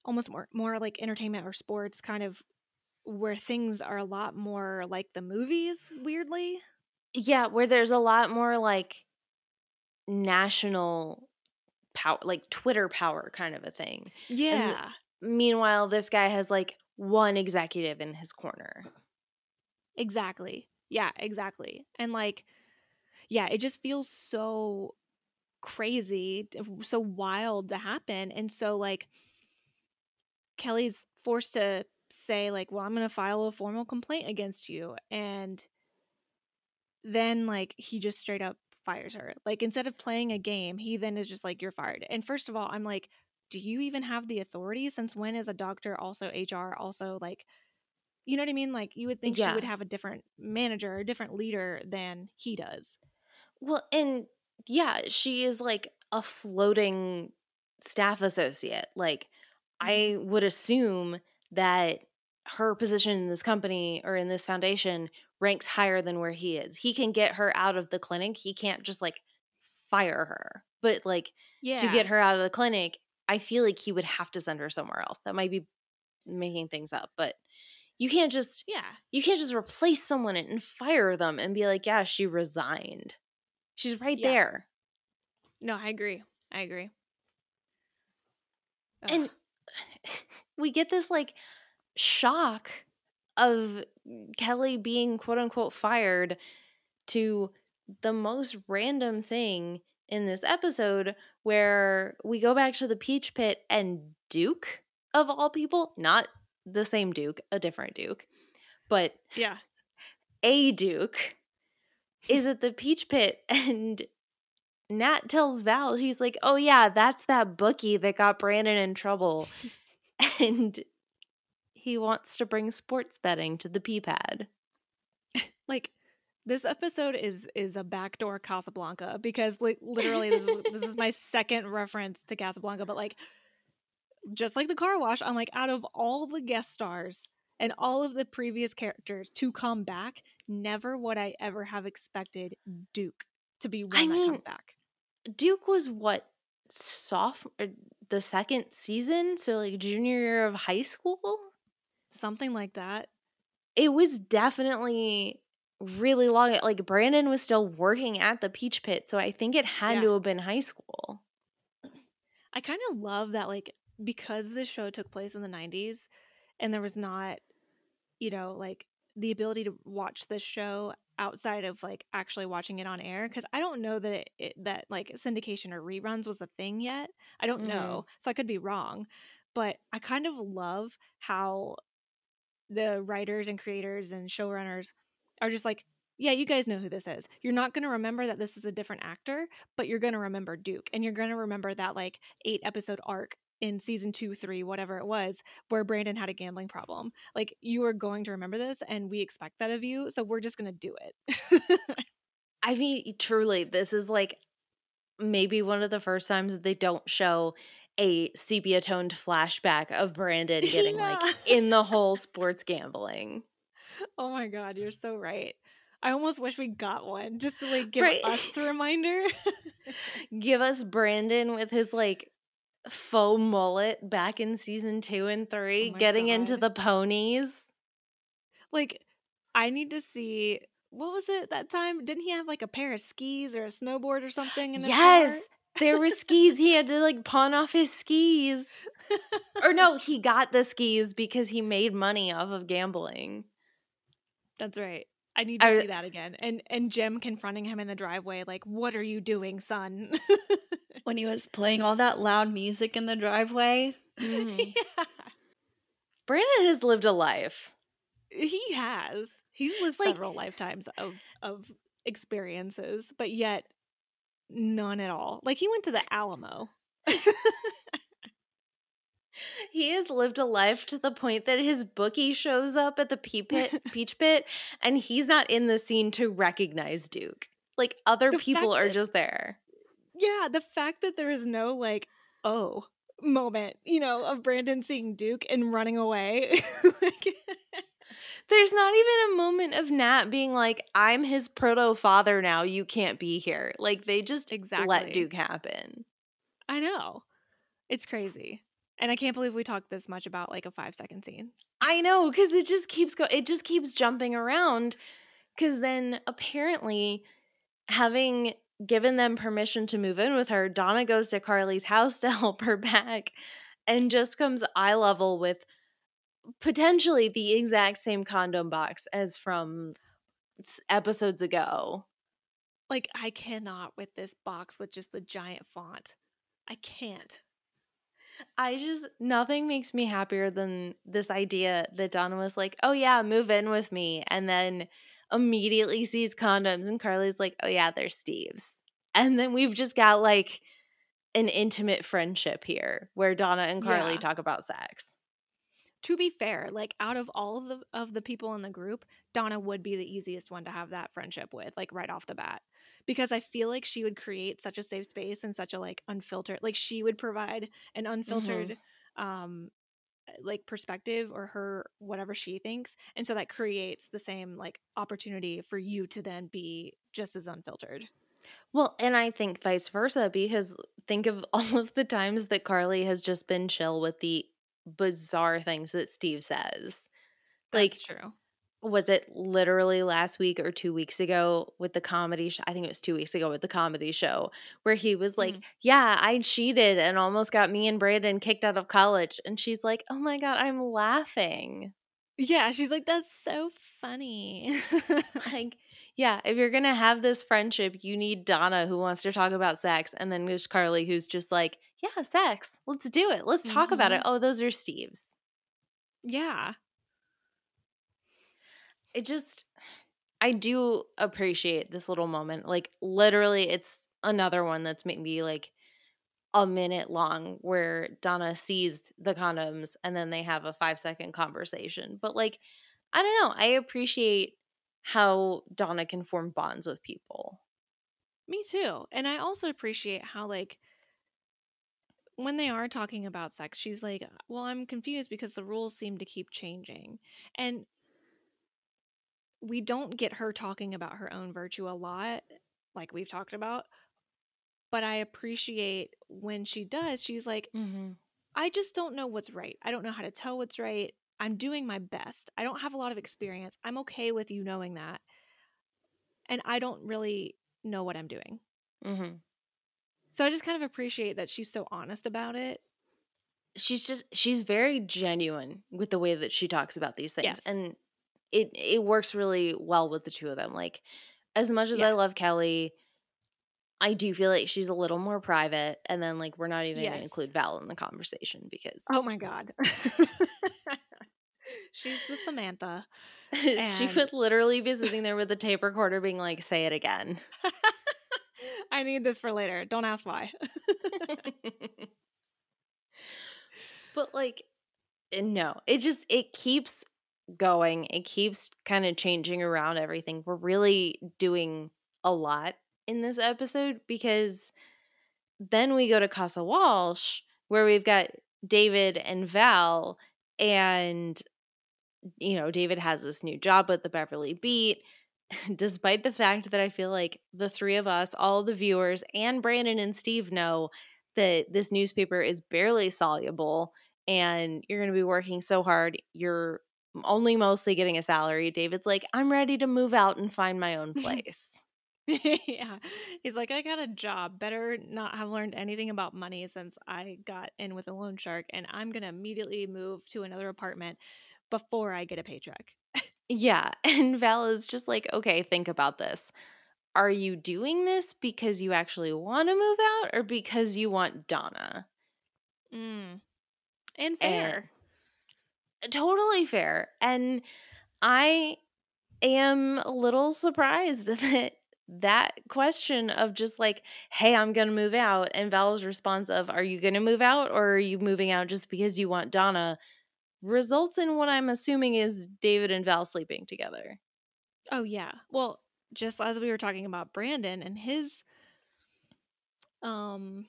almost more, more like entertainment or sports kind of where things are a lot more like the movies, weirdly. Yeah, where there's a lot more like national power, like Twitter power kind of a thing. Yeah. And meanwhile, this guy has like one executive in his corner. Exactly. Yeah, exactly. And like, yeah, it just feels so crazy, so wild to happen. And so like Kelly's forced to say like, well, I'm going to file a formal complaint against you. And then like he just straight up fires her. Like instead of playing a game, he then is just like, you're fired. And first of all, I'm like, do you even have the authority? Since when is a doctor also H R, also like, you know what I mean? Like you would think yeah. she would have a different manager, a different leader than he does. Well, and yeah, she is like a floating staff associate. Like I would assume that her position in this company or in this foundation ranks higher than where he is. He can get her out of the clinic. He can't just like fire her, but like yeah. to get her out of the clinic, I feel like he would have to send her somewhere else. That might be making things up, but you can't just yeah. you can't just replace someone and fire them and be like, yeah, she resigned. She's right yeah. there. No, I agree. I agree. Ugh. And we get this like shock of Kelly being quote unquote fired to the most random thing in this episode, where we go back to the Peach Pit and Duke, of all people, not the same Duke, a different Duke, but yeah, a Duke is at the Peach Pit, and Nat tells Val, he's like, oh yeah, that's that bookie that got Brandon in trouble, and he wants to bring sports betting to the P-P A D. Like, this episode is is a backdoor Casablanca because like literally this is, this is my second reference to Casablanca, but like just like the car wash, I'm like, out of all the guest stars and all of the previous characters to come back, never would I ever have expected Duke to be one I that mean, comes back. Duke was what sophomore, the second season, so like junior year of high school, something like that. It was definitely really long. Like Brandon was still working at the Peach Pit, so I think it had yeah. to have been high school. I kind of love that, like, because this show took place in the nineties and there was not, you know, like the ability to watch this show outside of like actually watching it on air, because I don't know that it, it, that like syndication or reruns was a thing yet. I don't mm-hmm. know, so I could be wrong, but I kind of love how the writers and creators and showrunners are just like, yeah, you guys know who this is. You're not going to remember that this is a different actor, but you're going to remember Duke. And you're going to remember that like eight episode arc in season two, three, whatever it was, where Brandon had a gambling problem. Like, you are going to remember this, and we expect that of you. So we're just going to do it. I mean, truly, this is like maybe one of the first times they don't show a sepia-toned flashback of Brandon getting yeah. like in the whole sports gambling. Oh my God, you're so right. I almost wish we got one just to like give right. us the reminder. Give us Brandon with his like faux mullet back in season two and three, oh getting God. into the ponies. Like, I need to see, what was it that time? Didn't he have like a pair of skis or a snowboard or something in his Yes. car? There were skis. He had to like pawn off his skis. Or no, he got the skis because he made money off of gambling. That's right. I need to I, see that again. And and Jim confronting him in the driveway like, what are you doing, son? When he was playing all that loud music in the driveway. Mm. Yeah. Brandon has lived a life. He has. He's lived like, several lifetimes of of experiences, but yet none at all. Like, he went to the Alamo. He has lived a life to the point that his bookie shows up at the pea pit, Peach Pit, and he's not in the scene to recognize Duke. Like, other the people are that, just there. Yeah, the fact that there is no, like, oh, moment, you know, of Brandon seeing Duke and running away. Like, there's not even a moment of Nat being like, I'm his proto-father now, you can't be here. Like, they just exactly. let Duke happen. I know. It's crazy. And I can't believe we talked this much about like a five-second scene. I know, because it just keeps go. It just keeps jumping around, because then apparently, having given them permission to move in with her, Donna goes to Carly's house to help her pack and just comes eye level with potentially the exact same condom box as from episodes ago. Like, I cannot with this box with just the giant font. I can't. I just, nothing makes me happier than this idea that Donna was like, oh yeah, move in with me. And then immediately sees condoms and Carly's like, oh yeah, they're Steve's. And then we've just got like an intimate friendship here where Donna and Carly yeah. talk about sex. To be fair, like out of all of the, of the people in the group, Donna would be the easiest one to have that friendship with, like right off the bat. Because I feel like she would create such a safe space and such a like unfiltered, like she would provide an unfiltered mm-hmm. um, like perspective or her, whatever she thinks. And so that creates the same like opportunity for you to then be just as unfiltered. Well, and I think vice versa, because think of all of the times that Carly has just been chill with the bizarre things that Steve says. Like, that's true. Was it literally last week or two weeks ago with the comedy show? I think it was two weeks ago with the comedy show where he was like, mm. yeah, I cheated and almost got me and Brandon kicked out of college. And she's like, oh my God, I'm laughing. Yeah. She's like, that's so funny. Like, yeah, if you're going to have this friendship, you need Donna who wants to talk about sex. And then there's Carly who's just like, yeah, sex. Let's do it. Let's talk mm-hmm. about it. Oh, those are Steve's. Yeah. It just, I do appreciate this little moment. Like, literally, it's another one that's maybe like a minute long where Donna sees the condoms and then they have a five second conversation. But like, I don't know. I appreciate how Donna can form bonds with people. Me too. And I also appreciate how like, when they are talking about sex, she's like, well, I'm confused because the rules seem to keep changing. And we don't get her talking about her own virtue a lot, like we've talked about, but I appreciate when she does. She's like, mm-hmm. I just don't know what's right. I don't know how to tell what's right. I'm doing my best. I don't have a lot of experience. I'm okay with you knowing that. And I don't really know what I'm doing. Mm-hmm. So I just kind of appreciate that she's so honest about it. She's just, she's very genuine with the way that she talks about these things. Yes. And It it works really well with the two of them. Like, as much as yeah. I love Kelly, I do feel like she's a little more private. And then, like, we're not even yes. going to include Val in the conversation because. Oh, my God. She's the Samantha. And she would literally be sitting there with a tape recorder being like, say it again. I need this for later. Don't ask why. But, like, no. It just – it keeps – going. It keeps kind of changing around everything. We're really doing a lot in this episode, because then we go to Casa Walsh where we've got David and Val, and, you know, David has this new job with the Beverly Beat, despite the fact that I feel like the three of us, all the viewers, and Brandon and Steve know that this newspaper is barely soluble and you're going to be working so hard, you're only mostly getting a salary. David's like, I'm ready to move out and find my own place. Yeah. He's like, I got a job. Better not have learned anything about money since I got in with a loan shark, and I'm going to immediately move to another apartment before I get a paycheck. Yeah. And Val is just like, okay, think about this. Are you doing this because you actually want to move out or because you want Donna? Mm. And fair. And totally fair. And I am a little surprised that that question of just like, hey, I'm going to move out, and Val's response of, are you going to move out or are you moving out just because you want Donna, results in what I'm assuming is David and Val sleeping together. Oh, yeah. Well, just as we were talking about Brandon and his um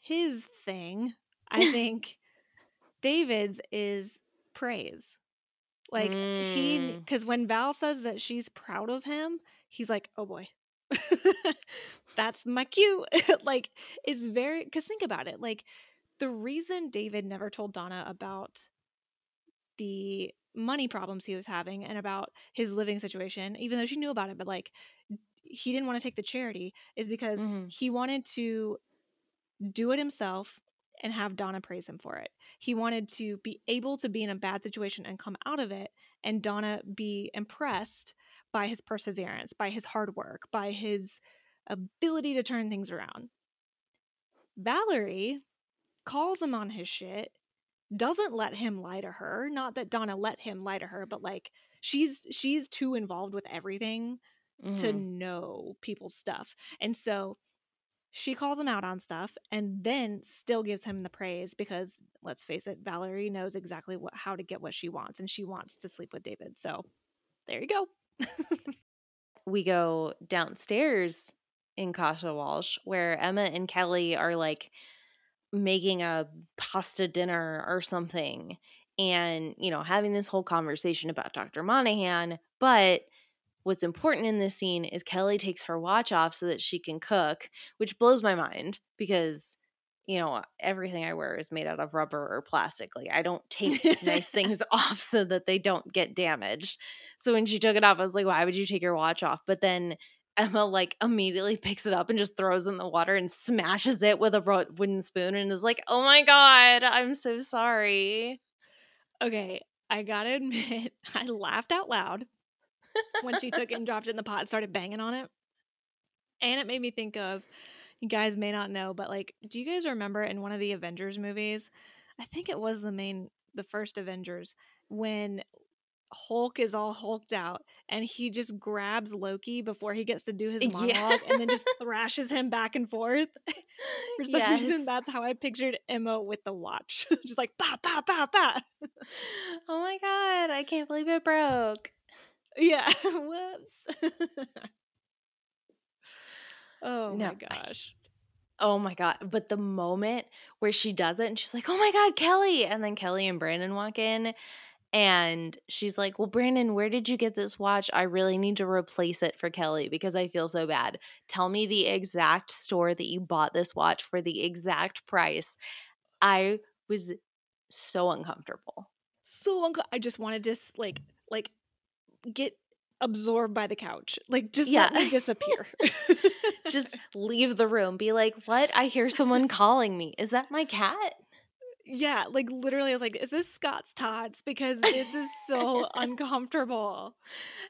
his thing, I think David's is praise. Like mm. he because when Val says that she's proud of him, he's like, oh boy, that's my cue. Like, it's very, because think about it, like the reason David never told Donna about the money problems he was having and about his living situation, even though she knew about it, but like he didn't want to take the charity, is because mm-hmm. he wanted to do it himself and have Donna praise him for it. He wanted to be able to be in a bad situation and come out of it, and Donna be impressed by his perseverance, by his hard work, by his ability to turn things around. Valerie calls him on his shit, doesn't let him lie to her. Not that Donna let him lie to her, but like she's she's too involved with everything mm. to know people's stuff. And so she calls him out on stuff and then still gives him the praise because, let's face it, Valerie knows exactly what, how to get what she wants, and she wants to sleep with David. So there you go. We go downstairs in Casa Walsh where Emma and Kelly are like making a pasta dinner or something and, you know, having this whole conversation about Doctor Monahan. But what's important in this scene is Kelly takes her watch off so that she can cook, which blows my mind because, you know, everything I wear is made out of rubber or plastic. Like, I don't take nice things off so that they don't get damaged. So when she took it off, I was like, why would you take your watch off? But then Emma like immediately picks it up and just throws it in the water and smashes it with a wooden spoon and is like, oh my God, I'm so sorry. Okay, I gotta admit, I laughed out loud when she took it and dropped it in the pot and started banging on it. And it made me think of, you guys may not know, but like, do you guys remember in one of the Avengers movies, I think it was the main, the first Avengers, when Hulk is all hulked out and he just grabs Loki before he gets to do his monologue yeah. and then just thrashes him back and forth? For some yes. reason, that's how I pictured Emma with the watch. Just like, bah, bah, bah, bah. Oh my God, I can't believe it broke. Yeah. Whoops. Oh no, my gosh. Oh my God. But the moment where she does it and she's like, oh my God, Kelly. And then Kelly and Brandon walk in. And she's like, well, Brandon, where did you get this watch? I really need to replace it for Kelly because I feel so bad. Tell me the exact store that you bought this watch for the exact price. I was so uncomfortable. So uncomfortable. I just wanted to like like get absorbed by the couch. Like just yeah. let me disappear. Just leave the room. Be like, what? I hear someone calling me. Is that my cat? Yeah, like literally I was like, is this Scott's Tots? Because this is so uncomfortable.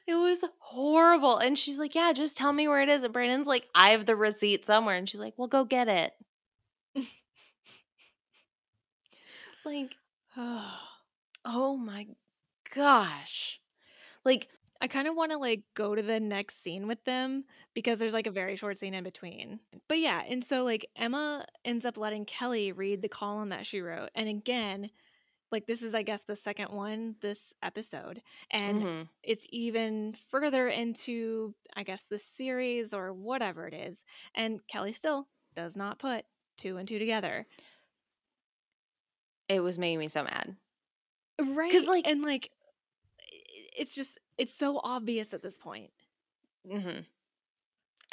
It was horrible. And she's like, yeah, just tell me where it is. And Brandon's like, I have the receipt somewhere. And she's like, well, go get it. Like, oh my gosh. Like, I kind of want to like go to the next scene with them because there's like a very short scene in between. But yeah, and so like Emma ends up letting Kelly read the column that she wrote. And again, Like, this is, I guess, the second one this episode. And mm-hmm. it's even further into, I guess, the series or whatever it is. And Kelly still does not put two and two together. It was making me so mad. Right. 'Cause, like, and, like, it's just, it's so obvious at this point. Mm-hmm.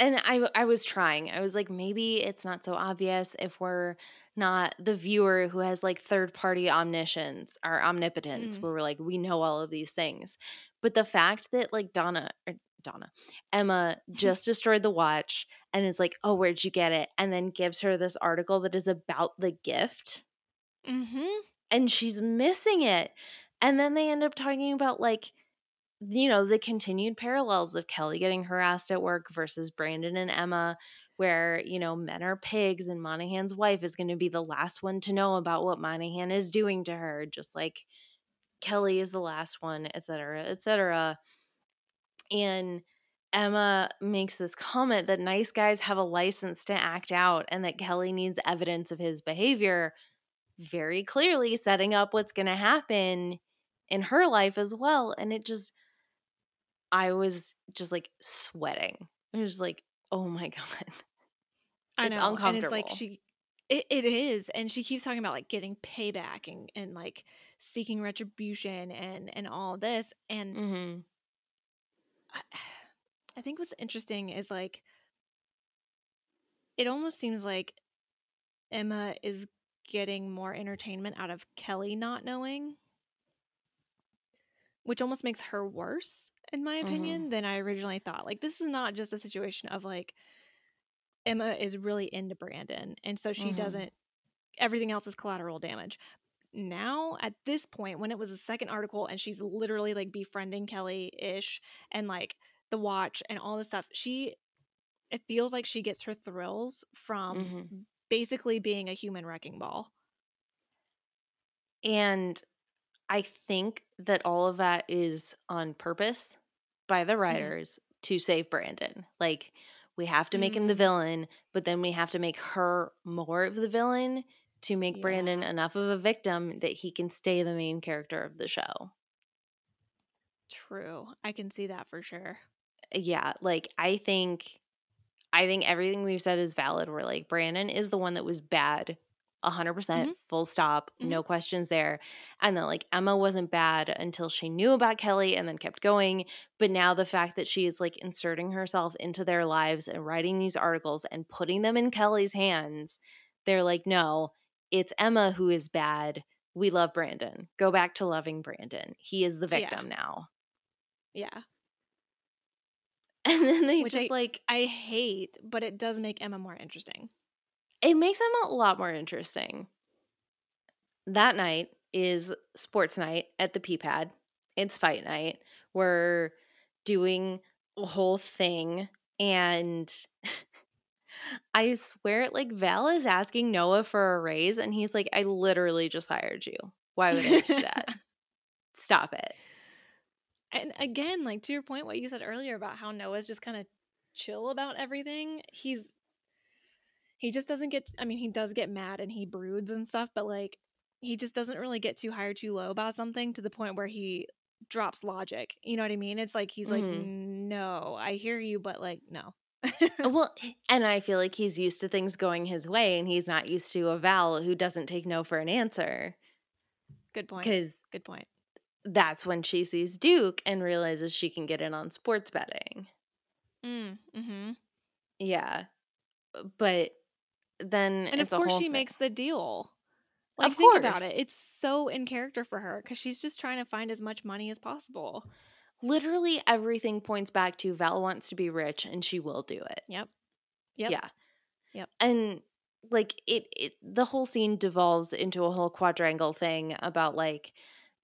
And I I was trying. I was like, maybe it's not so obvious if we're not the viewer who has, like, third-party omniscience or omnipotence mm-hmm. where we're like, we know all of these things. But the fact that, like, Donna – or Donna, Emma just destroyed the watch and is like, oh, where'd you get it? And then gives her this article that is about the gift. Mm-hmm. And she's missing it. And then they end up talking about, like, you know, the continued parallels of Kelly getting harassed at work versus Brandon and Emma, where, you know, men are pigs and Monahan's wife is going to be the last one to know about what Monahan is doing to her, just like Kelly is the last one, et cetera, et cetera. And Emma makes this comment that nice guys have a license to act out and that Kelly needs evidence of his behavior, very clearly setting up what's going to happen in her life as well. And it just – I was just, like, sweating. I was just like, oh, my God. It's I know. Uncomfortable. And it's like she it, – it is. And she keeps talking about, like, getting payback and, and like, seeking retribution and, and all this. And mm-hmm. I, I think what's interesting is, like, it almost seems like Emma is getting more entertainment out of Kelly not knowing, which almost makes her worse, in my opinion, mm-hmm. than I originally thought. Like, this is not just a situation of, like, Emma is really into Brandon, and so she mm-hmm. doesn't – everything else is collateral damage. Now, at this point, when it was a second article and she's literally, like, befriending Kelly-ish and, like, the watch and all this stuff, she – it feels like she gets her thrills from mm-hmm. basically being a human wrecking ball. And – I think that all of that is on purpose by the writers mm-hmm. to save Brandon. Like, we have to make mm-hmm. him the villain, but then we have to make her more of the villain to make yeah. Brandon enough of a victim that he can stay the main character of the show. True. I can see that for sure. Yeah. Like, I think I think everything we've said is valid. We're like, Brandon is the one that was bad. one hundred percent, mm-hmm. full stop, mm-hmm. no questions there. And then, like, Emma wasn't bad until she knew about Kelly and then kept going. But now the fact that she is, like, inserting herself into their lives and writing these articles and putting them in Kelly's hands, they're like, no, it's Emma who is bad. We love Brandon. Go back to loving Brandon. He is the victim yeah. now. Yeah. And then they Which just, I, like – I hate, but it does make Emma more interesting. It makes them a lot more interesting. That night is sports night at the P-P A D. It's fight night. We're doing a whole thing. And I swear, like, Val is asking Noah for a raise. And he's like, I literally just hired you. Why would I do that? Stop it. And again, like, to your point, what you said earlier about how Noah's just kind of chill about everything. He's He just doesn't get – I mean, he does get mad and he broods and stuff, but, like, he just doesn't really get too high or too low about something to the point where he drops logic. You know what I mean? It's like he's mm-hmm. like, no, I hear you, but, like, no. Well, and I feel like he's used to things going his way and he's not used to a Val who doesn't take no for an answer. Good point. 'Cause Good point. That's when she sees Duke and realizes she can get in on sports betting. Mm, mm-hmm. Yeah. But – Then and it's of course she thing. makes the deal. Like, of think course. about it. It's so in character for her because she's just trying to find as much money as possible. Literally everything points back to Val wants to be rich and she will do it. Yep. Yep. Yeah. Yep. And like it, it the whole scene devolves into a whole quadrangle thing about like,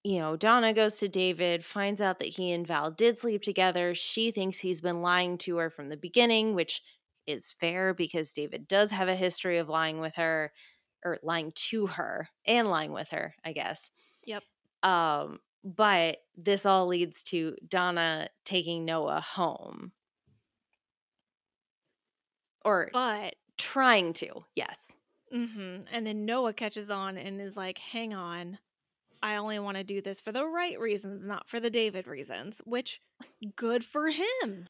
you know, Donna goes to David, finds out that he and Val did sleep together. She thinks he's been lying to her from the beginning, which is fair because David does have a history of lying with her or lying to her and lying with her, I guess. Yep. Um, but this all leads to Donna taking Noah home. Or but trying to, yes. Mm-hmm. And then Noah catches on and is like, hang on, I only want to do this for the right reasons, not for the David reasons, which good for him.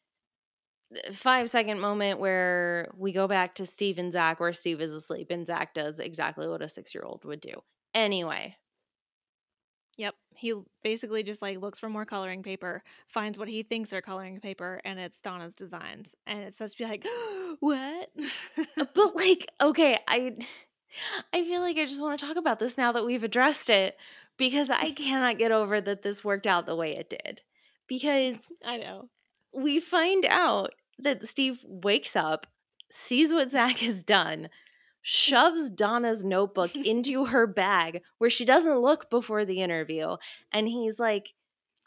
Five second moment where we go back to Steve and Zach, where Steve is asleep and Zach does exactly what a six-year-old would do. Anyway. Yep. He basically just like looks for more coloring paper, finds what he thinks are coloring paper, and it's Donna's designs. And it's supposed to be like, what? But like, okay, I I feel like I just want to talk about this now that we've addressed it, because I cannot get over that this worked out the way it did. Because I know. We find out that Steve wakes up, sees what Zach has done, shoves Donna's notebook into her bag where she doesn't look before the interview. And he's like,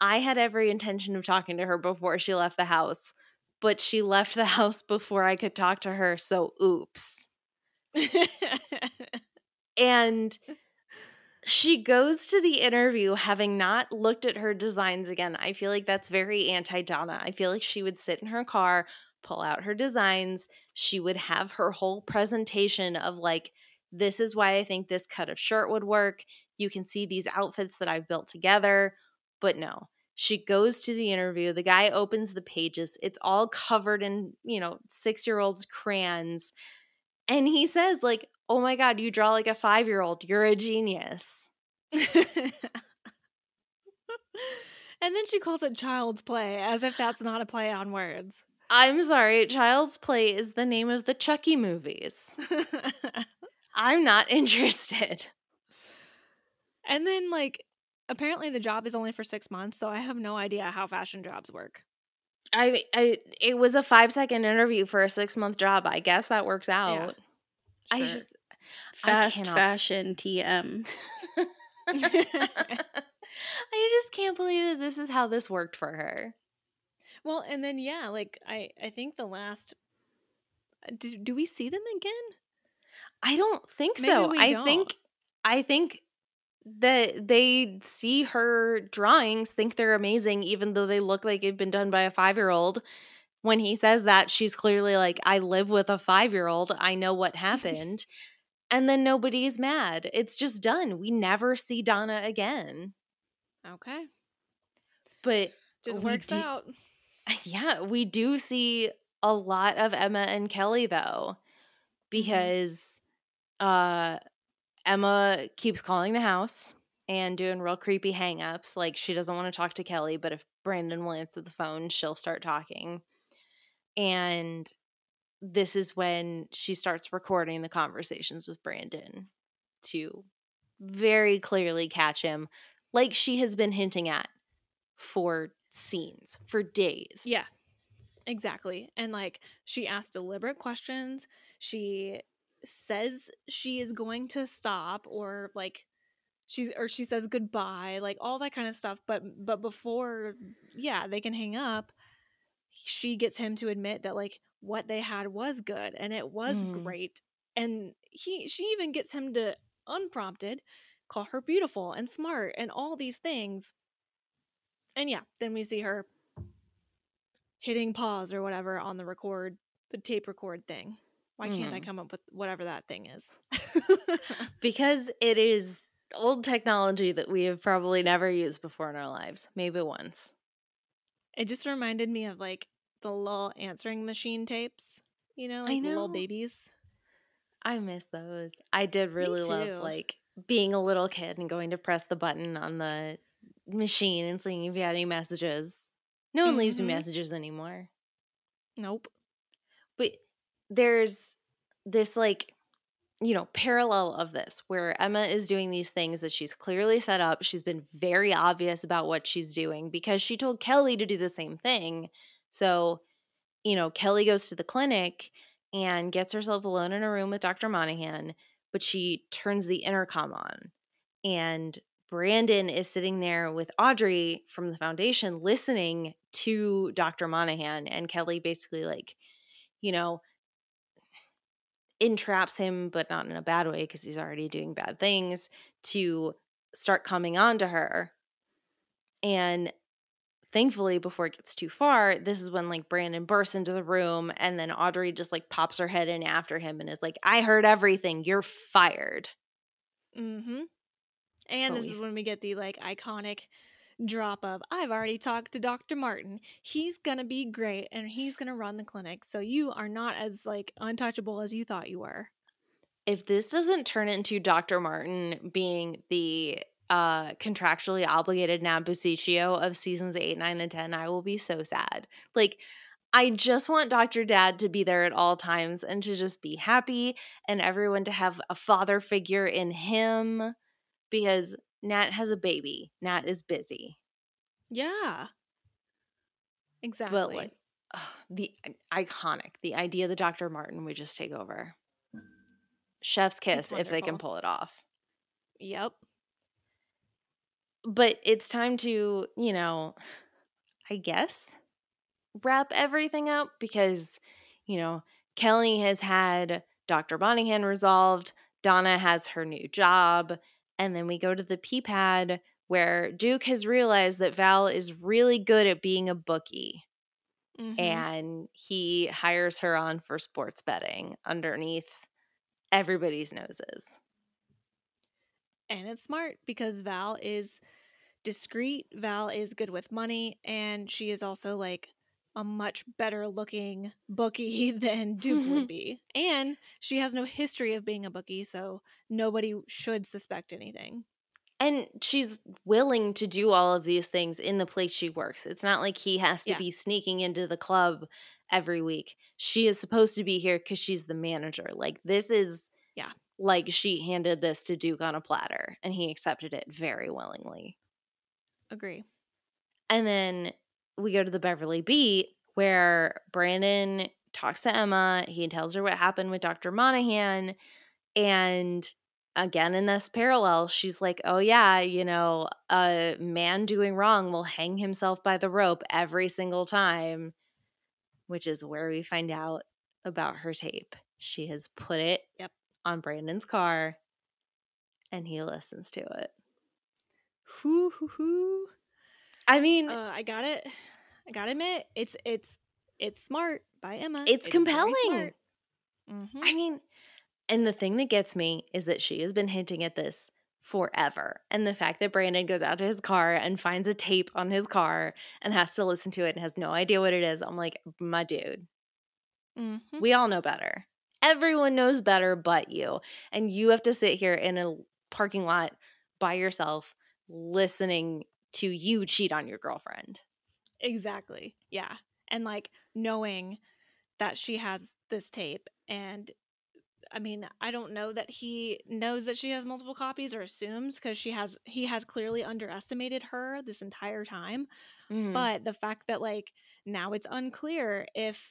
I had every intention of talking to her before she left the house, but she left the house before I could talk to her. So oops. And she goes to the interview having not looked at her designs again. I feel like that's very anti-Donna. I feel like she would sit in her car, pull out her designs. She would have her whole presentation of like, this is why I think this cut of shirt would work. You can see these outfits that I've built together. But no, she goes to the interview. The guy opens the pages. It's all covered in, you know, six-year-olds' crayons. And he says like, oh my God, you draw like a five-year-old. You're a genius. And then she calls it Child's Play as if that's not a play on words. I'm sorry, Child's Play is the name of the Chucky movies. I'm not interested. And then, like, apparently the job is only for six months, so I have no idea how fashion jobs work. I, I it was a five-second interview for a six-month job. I guess that works out. Yeah, sure. I just fast I fashion T M. I just can't believe that this is how this worked for her. Well, and then, yeah, like, I, I think the last – do, do we see them again? I don't think Maybe so. We I don't. think I think that they see her drawings, think they're amazing, even though they look like they've been done by a five-year-old. When he says that, she's clearly like, I live with a five-year-old. I know what happened. And then nobody's mad. It's just done. We never see Donna again. Okay. But – Just works do- out. Yeah, we do see a lot of Emma and Kelly, though, because uh, Emma keeps calling the house and doing real creepy hang-ups. Like, she doesn't want to talk to Kelly, but if Brandon will answer the phone, she'll start talking. And this is when she starts recording the conversations with Brandon to very clearly catch him, like she has been hinting at for scenes for days. Yeah, exactly. And like, she asks deliberate questions. She says she is going to stop, or like she's or she says goodbye, like all that kind of stuff. But but before yeah they can hang up, she gets him to admit that like what they had was good and it was mm. great. And he she even gets him to, unprompted, call her beautiful and smart and all these things. And yeah, then we see her hitting pause or whatever on the record, the tape record thing. Why can't mm. I come up with whatever that thing is? Because it is old technology that we have probably never used before in our lives. Maybe once. It just reminded me of like the little answering machine tapes, you know, like know. little babies. I miss those. I did really love like being a little kid and going to press the button on the machine and seeing if you had any messages. No one mm-hmm. leaves me messages anymore. Nope. But there's this like, you know, parallel of this where Emma is doing these things that she's clearly set up. She's been very obvious about what she's doing because she told Kelly to do the same thing. So, you know, Kelly goes to the clinic and gets herself alone in a room with Doctor Monahan, but she turns the intercom on, and Brandon is sitting there with Audrey from the foundation listening to Doctor Monahan, and Kelly basically like, you know, entraps him, but not in a bad way because he's already doing bad things, to start coming on to her. And thankfully, before it gets too far, this is when like Brandon bursts into the room, and then Audrey just like pops her head in after him and is like, I heard everything. You're fired. Mm-hmm. And Believe. This is when we get the like iconic drop of, I've already talked to Doctor Martin. He's going to be great and he's going to run the clinic. So you are not as like untouchable as you thought you were. If this doesn't turn into Doctor Martin being the uh, contractually obligated Nabuccio of seasons eight, nine, and ten, I will be so sad. Like, I just want Doctor Dad to be there at all times and to just be happy and everyone to have a father figure in him because Nat has a baby. Nat is busy. Yeah. Exactly. But like, ugh, the iconic, the idea that Doctor Martin would just take over. Chef's kiss if they can pull it off. Yep. But it's time to, you know, I guess wrap everything up because, you know, Kelly has had Doctor Monahan resolved. Donna has her new job. And then we go to the P-P A D where Duke has realized that Val is really good at being a bookie. Mm-hmm. And he hires her on for sports betting underneath everybody's noses. And it's smart because Val is discreet. Val is good with money. And she is also like a much better looking bookie than Duke would be. And she has no history of being a bookie, so nobody should suspect anything. And she's willing to do all of these things in the place she works. It's not like he has to yeah. be sneaking into the club every week. She is supposed to be here because she's the manager. Like, this is yeah, like she handed this to Duke on a platter, and he accepted it very willingly. Agree. And then we go to the Beverly Beat where Brandon talks to Emma. He tells her what happened with Doctor Monahan. And again, in this parallel, she's like, oh, yeah, you know, a man doing wrong will hang himself by the rope every single time, which is where we find out about her tape. She has put it yep. on Brandon's car and he listens to it. Hoo, hoo, hoo. I mean, uh, I got it. I got to admit, it's it's it's smart by Emma. It's it compelling. Mm-hmm. I mean, and the thing that gets me is that she has been hinting at this forever. And the fact that Brandon goes out to his car and finds a tape on his car and has to listen to it and has no idea what it is. I'm like, my dude, mm-hmm. we all know better. Everyone knows better but you. And you have to sit here in a parking lot by yourself listening to you cheat on your girlfriend. Exactly. Yeah. And like knowing that she has this tape. And I mean, I don't know that he knows that she has multiple copies or assumes because she has, he has clearly underestimated her this entire time. Mm-hmm. But the fact that like now it's unclear if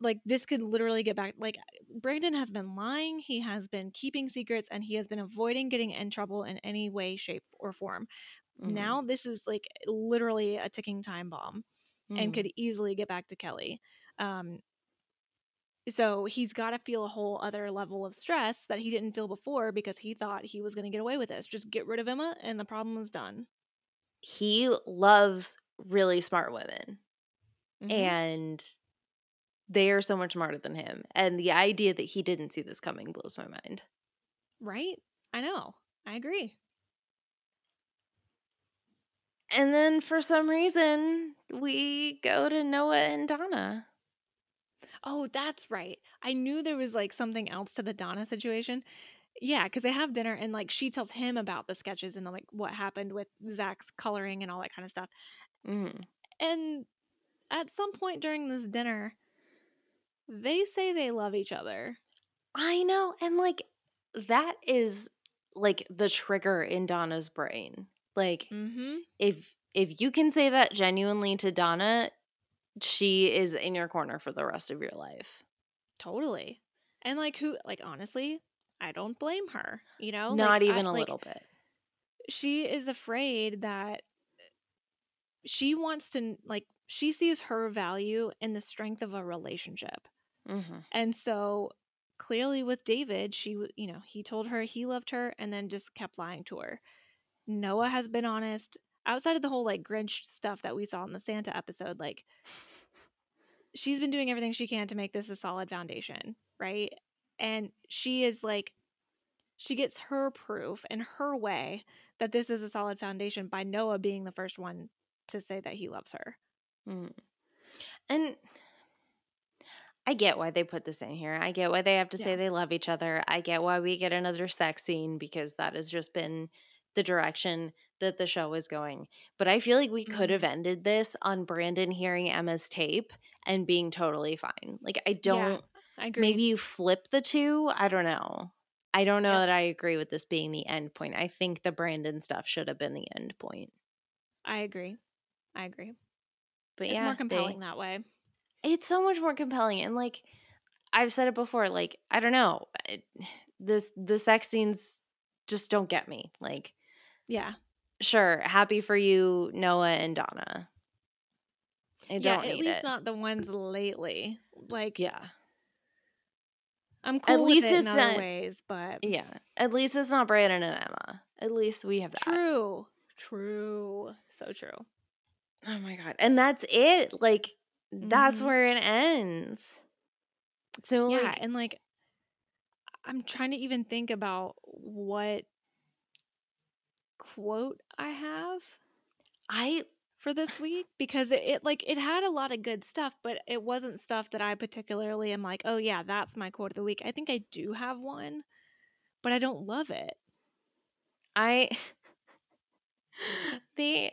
like this could literally get back, like Brandon has been lying. He has been keeping secrets and he has been avoiding getting in trouble in any way, shape or form. Mm-hmm. Now this is like literally a ticking time bomb mm-hmm. and could easily get back to Kelly. Um, so he's got to feel a whole other level of stress that he didn't feel before because he thought he was going to get away with this. Just get rid of Emma and the problem is done. He loves really smart women mm-hmm. and they are so much smarter than him. And the idea that he didn't see this coming blows my mind. Right? I know. I agree. And then for some reason, we go to Noah and Donna. Oh, that's right. I knew there was like something else to the Donna situation. Yeah, because they have dinner and like she tells him about the sketches and like what happened with Zach's coloring and all that kind of stuff. Mm-hmm. And at some point during this dinner, they say they love each other. I know. And like that is like the trigger in Donna's brain. Like, mm-hmm. if if you can say that genuinely to Donna, she is in your corner for the rest of your life. Totally. And, like, who – like, honestly, I don't blame her, you know? Not like, even I, a like, little bit. She is afraid that she wants to – like, she sees her value in the strength of a relationship. Mm-hmm. And so – clearly with David, she – you know, he told her he loved her and then just kept lying to her. Noah has been honest outside of the whole like Grinch stuff that we saw in the Santa episode. Like she's been doing everything she can to make this a solid foundation. Right. And she is like, she gets her proof and her way that this is a solid foundation by Noah being the first one to say that he loves her. Mm. And I get why they put this in here. I get why they have to yeah. say they love each other. I get why we get another sex scene, because that has just been the direction that the show is going. But I feel like we mm-hmm. could have ended this on Brandon hearing Emma's tape and being totally fine. Like, I don't yeah, – I agree. Maybe you flip the two. I don't know. I don't know yeah. that I agree with this being the end point. I think the Brandon stuff should have been the end point. I agree. I agree. But it's yeah, more compelling they, that way. It's so much more compelling. And, like, I've said it before, like, I don't know. It, this the sex scenes just don't get me. Like, yeah. Sure. Happy for you, Noah and Donna. I don't yeah, need it. At least not the ones lately. Like, yeah. I'm cool at with least it it's in other not, ways, but. Yeah. At least it's not Brandon and Emma. At least we have that. True. True. So true. Oh, my God. And that's it. Like, that's mm-hmm. where it ends. So yeah, like, and like I'm trying to even think about what quote I have I for this week, because it, it like it had a lot of good stuff, but it wasn't stuff that I particularly am like, oh yeah, that's my quote of the week. I think I do have one, but I don't love it. I the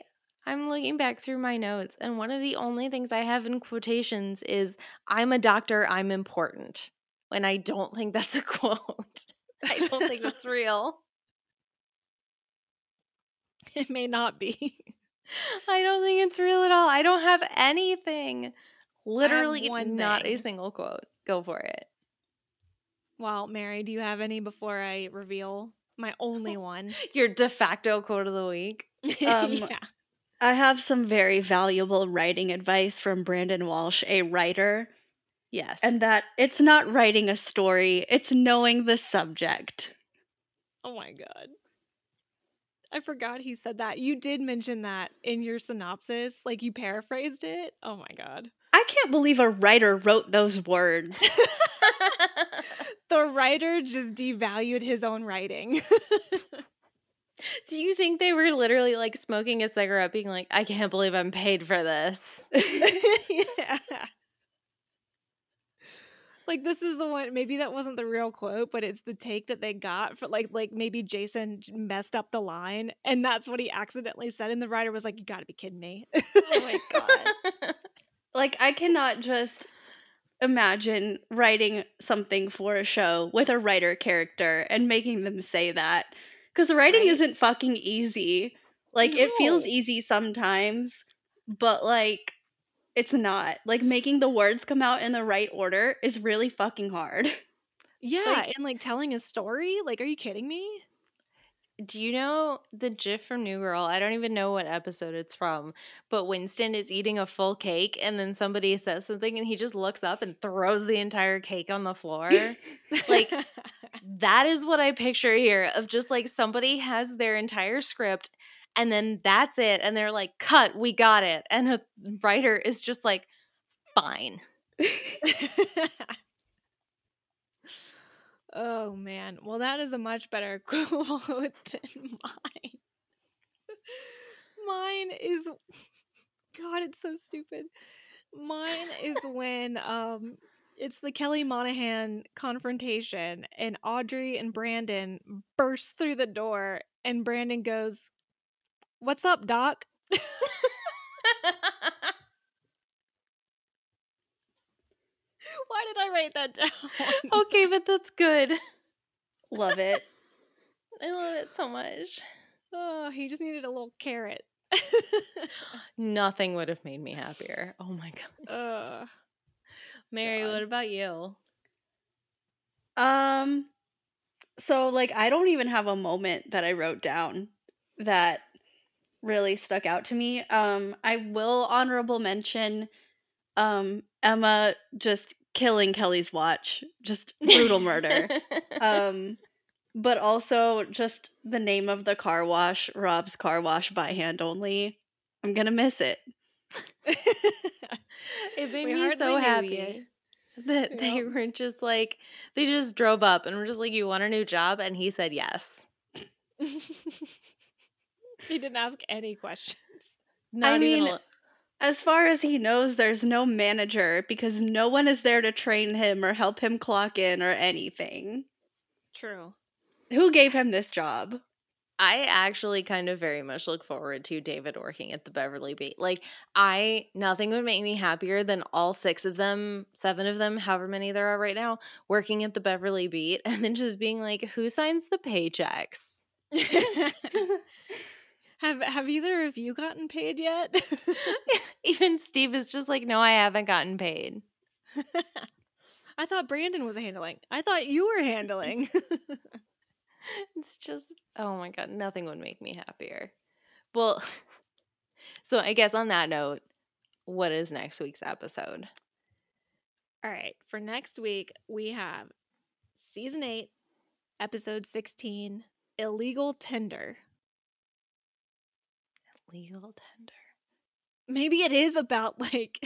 I'm looking back through my notes, and one of the only things I have in quotations is, I'm a doctor, I'm important. And I don't think that's a quote. I don't think that's real. It may not be. I don't think it's real at all. I don't have anything. Literally not thing. A single quote. Go for it. Well, Mary, do you have any before I reveal my only one? Your de facto quote of the week. Um, yeah. I have some very valuable writing advice from Brandon Walsh, a writer. Yes. And that it's not writing a story, it's knowing the subject. Oh my God. I forgot he said that. You did mention that in your synopsis. Like, you paraphrased it. Oh my God. I can't believe a writer wrote those words. The writer just devalued his own writing. Do you think they were literally like smoking a cigarette being like, I can't believe I'm paid for this? Yeah. Like, this is the one, maybe that wasn't the real quote, but it's the take that they got for like, like maybe Jason messed up the line and that's what he accidentally said. And the writer was like, you got to be kidding me. Oh my God. Like, I cannot just imagine writing something for a show with a writer character and making them say that. Because writing right. isn't fucking easy. Like, no. It feels easy sometimes, but, like, it's not. Like, making the words come out in the right order is really fucking hard. Yeah, like, and, like, telling a story? Like, are you kidding me? Do you know the gif from New Girl? I don't even know what episode it's from, but Winston is eating a full cake, and then somebody says something, and he just looks up and throws the entire cake on the floor. Like, that is what I picture here, of just, like, somebody has their entire script, and then that's it, and they're like, cut, we got it. And a writer is just like, fine. Oh, man. Well, that is a much better quote than mine. Mine is – God, it's so stupid. Mine is when um, it's the Kelly Monahan confrontation, and Audrey and Brandon burst through the door, and Brandon goes, what's up, Doc? Why did I write that down? Okay, but that's good. Love it. I love it so much. Oh, he just needed a little carrot. Nothing would have made me happier. Oh, my God. Uh, Mary, God. What about you? Um, so, like, I don't even have a moment that I wrote down that really stuck out to me. Um, I will honorable mention um, Emma just killing Kelly's watch, just brutal murder. Um, but also just the name of the car wash, Rob's Car Wash, by hand only. I'm going to miss it. It made we me so happy. that yeah. they were just like, they just drove up and were just like, you want a new job? And he said yes. He didn't ask any questions. Not I even mean, a- as far as he knows, there's no manager because no one is there to train him or help him clock in or anything. True. Who gave him this job? I actually kind of very much look forward to David working at the Beverly Beat. Like, I, nothing would make me happier than all six of them, seven of them, however many there are right now, working at the Beverly Beat and then just being like, who signs the paychecks? Have Have either of you gotten paid yet? Even Steve is just like, no, I haven't gotten paid. I thought Brandon was handling. I thought you were handling. It's just, oh my God, nothing would make me happier. Well, so I guess on that note, what is next week's episode? All right. For next week, we have season eight, episode sixteen, Illegal Tender. Illegal Tender. Maybe it is about, like,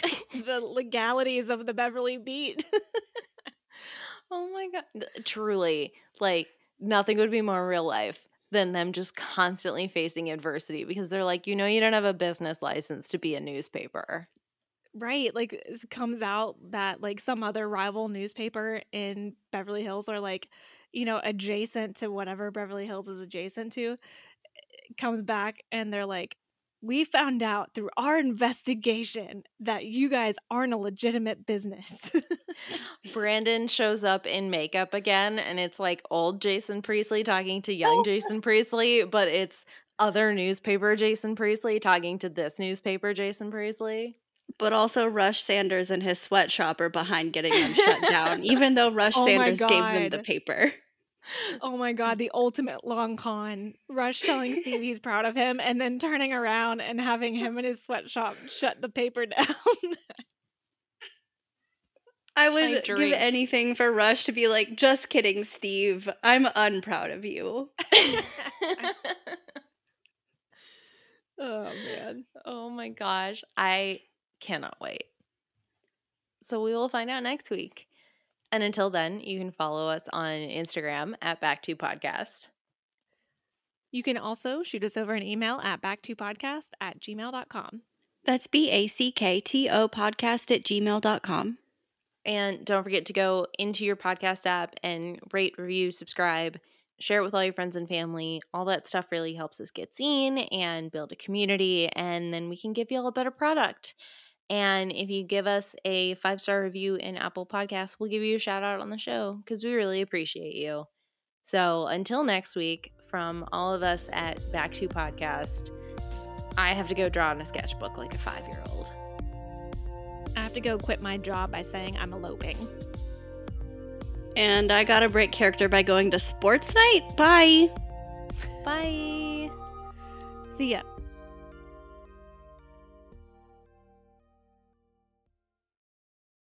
the legalities of the Beverly Beat. Oh my God. Truly, like, nothing would be more real life than them just constantly facing adversity because they're like, you know, you don't have a business license to be a newspaper. Right. Like, it comes out that, like, some other rival newspaper in Beverly Hills or, like, you know, adjacent to whatever Beverly Hills is adjacent to comes back and they're like, we found out through our investigation that you guys aren't a legitimate business. Brandon shows up in makeup again, and it's like old Jason Priestley talking to young Jason Priestley, but it's other newspaper Jason Priestley talking to this newspaper Jason Priestley. But also Rush Sanders and his sweatshop are behind getting them shut down, even though Rush oh Sanders gave them the paper. Oh my God, the ultimate long con. Rush telling Steve he's proud of him and then turning around and having him in his sweatshop shut the paper down. I would I give anything for Rush to be like, just kidding, Steve. I'm unproud of you. Oh, man. Oh my gosh. I cannot wait. So we will find out next week. And until then, you can follow us on Instagram at backtopodcast. You can also shoot us over an email at backtopodcast at gmail dot com. That's B A C K T O podcast at gmail dot com. And don't forget to go into your podcast app and rate, review, subscribe, share it with all your friends and family. All that stuff really helps us get seen and build a community, and then we can give you all a better product. And if you give us a five-star review in Apple Podcasts, we'll give you a shout-out on the show because we really appreciate you. So until next week, from all of us at Back to Podcast, I have to go draw in a sketchbook like a five-year-old. I have to go quit my job by saying I'm eloping. And I gotta break character by going to sports night. Bye. Bye. See ya.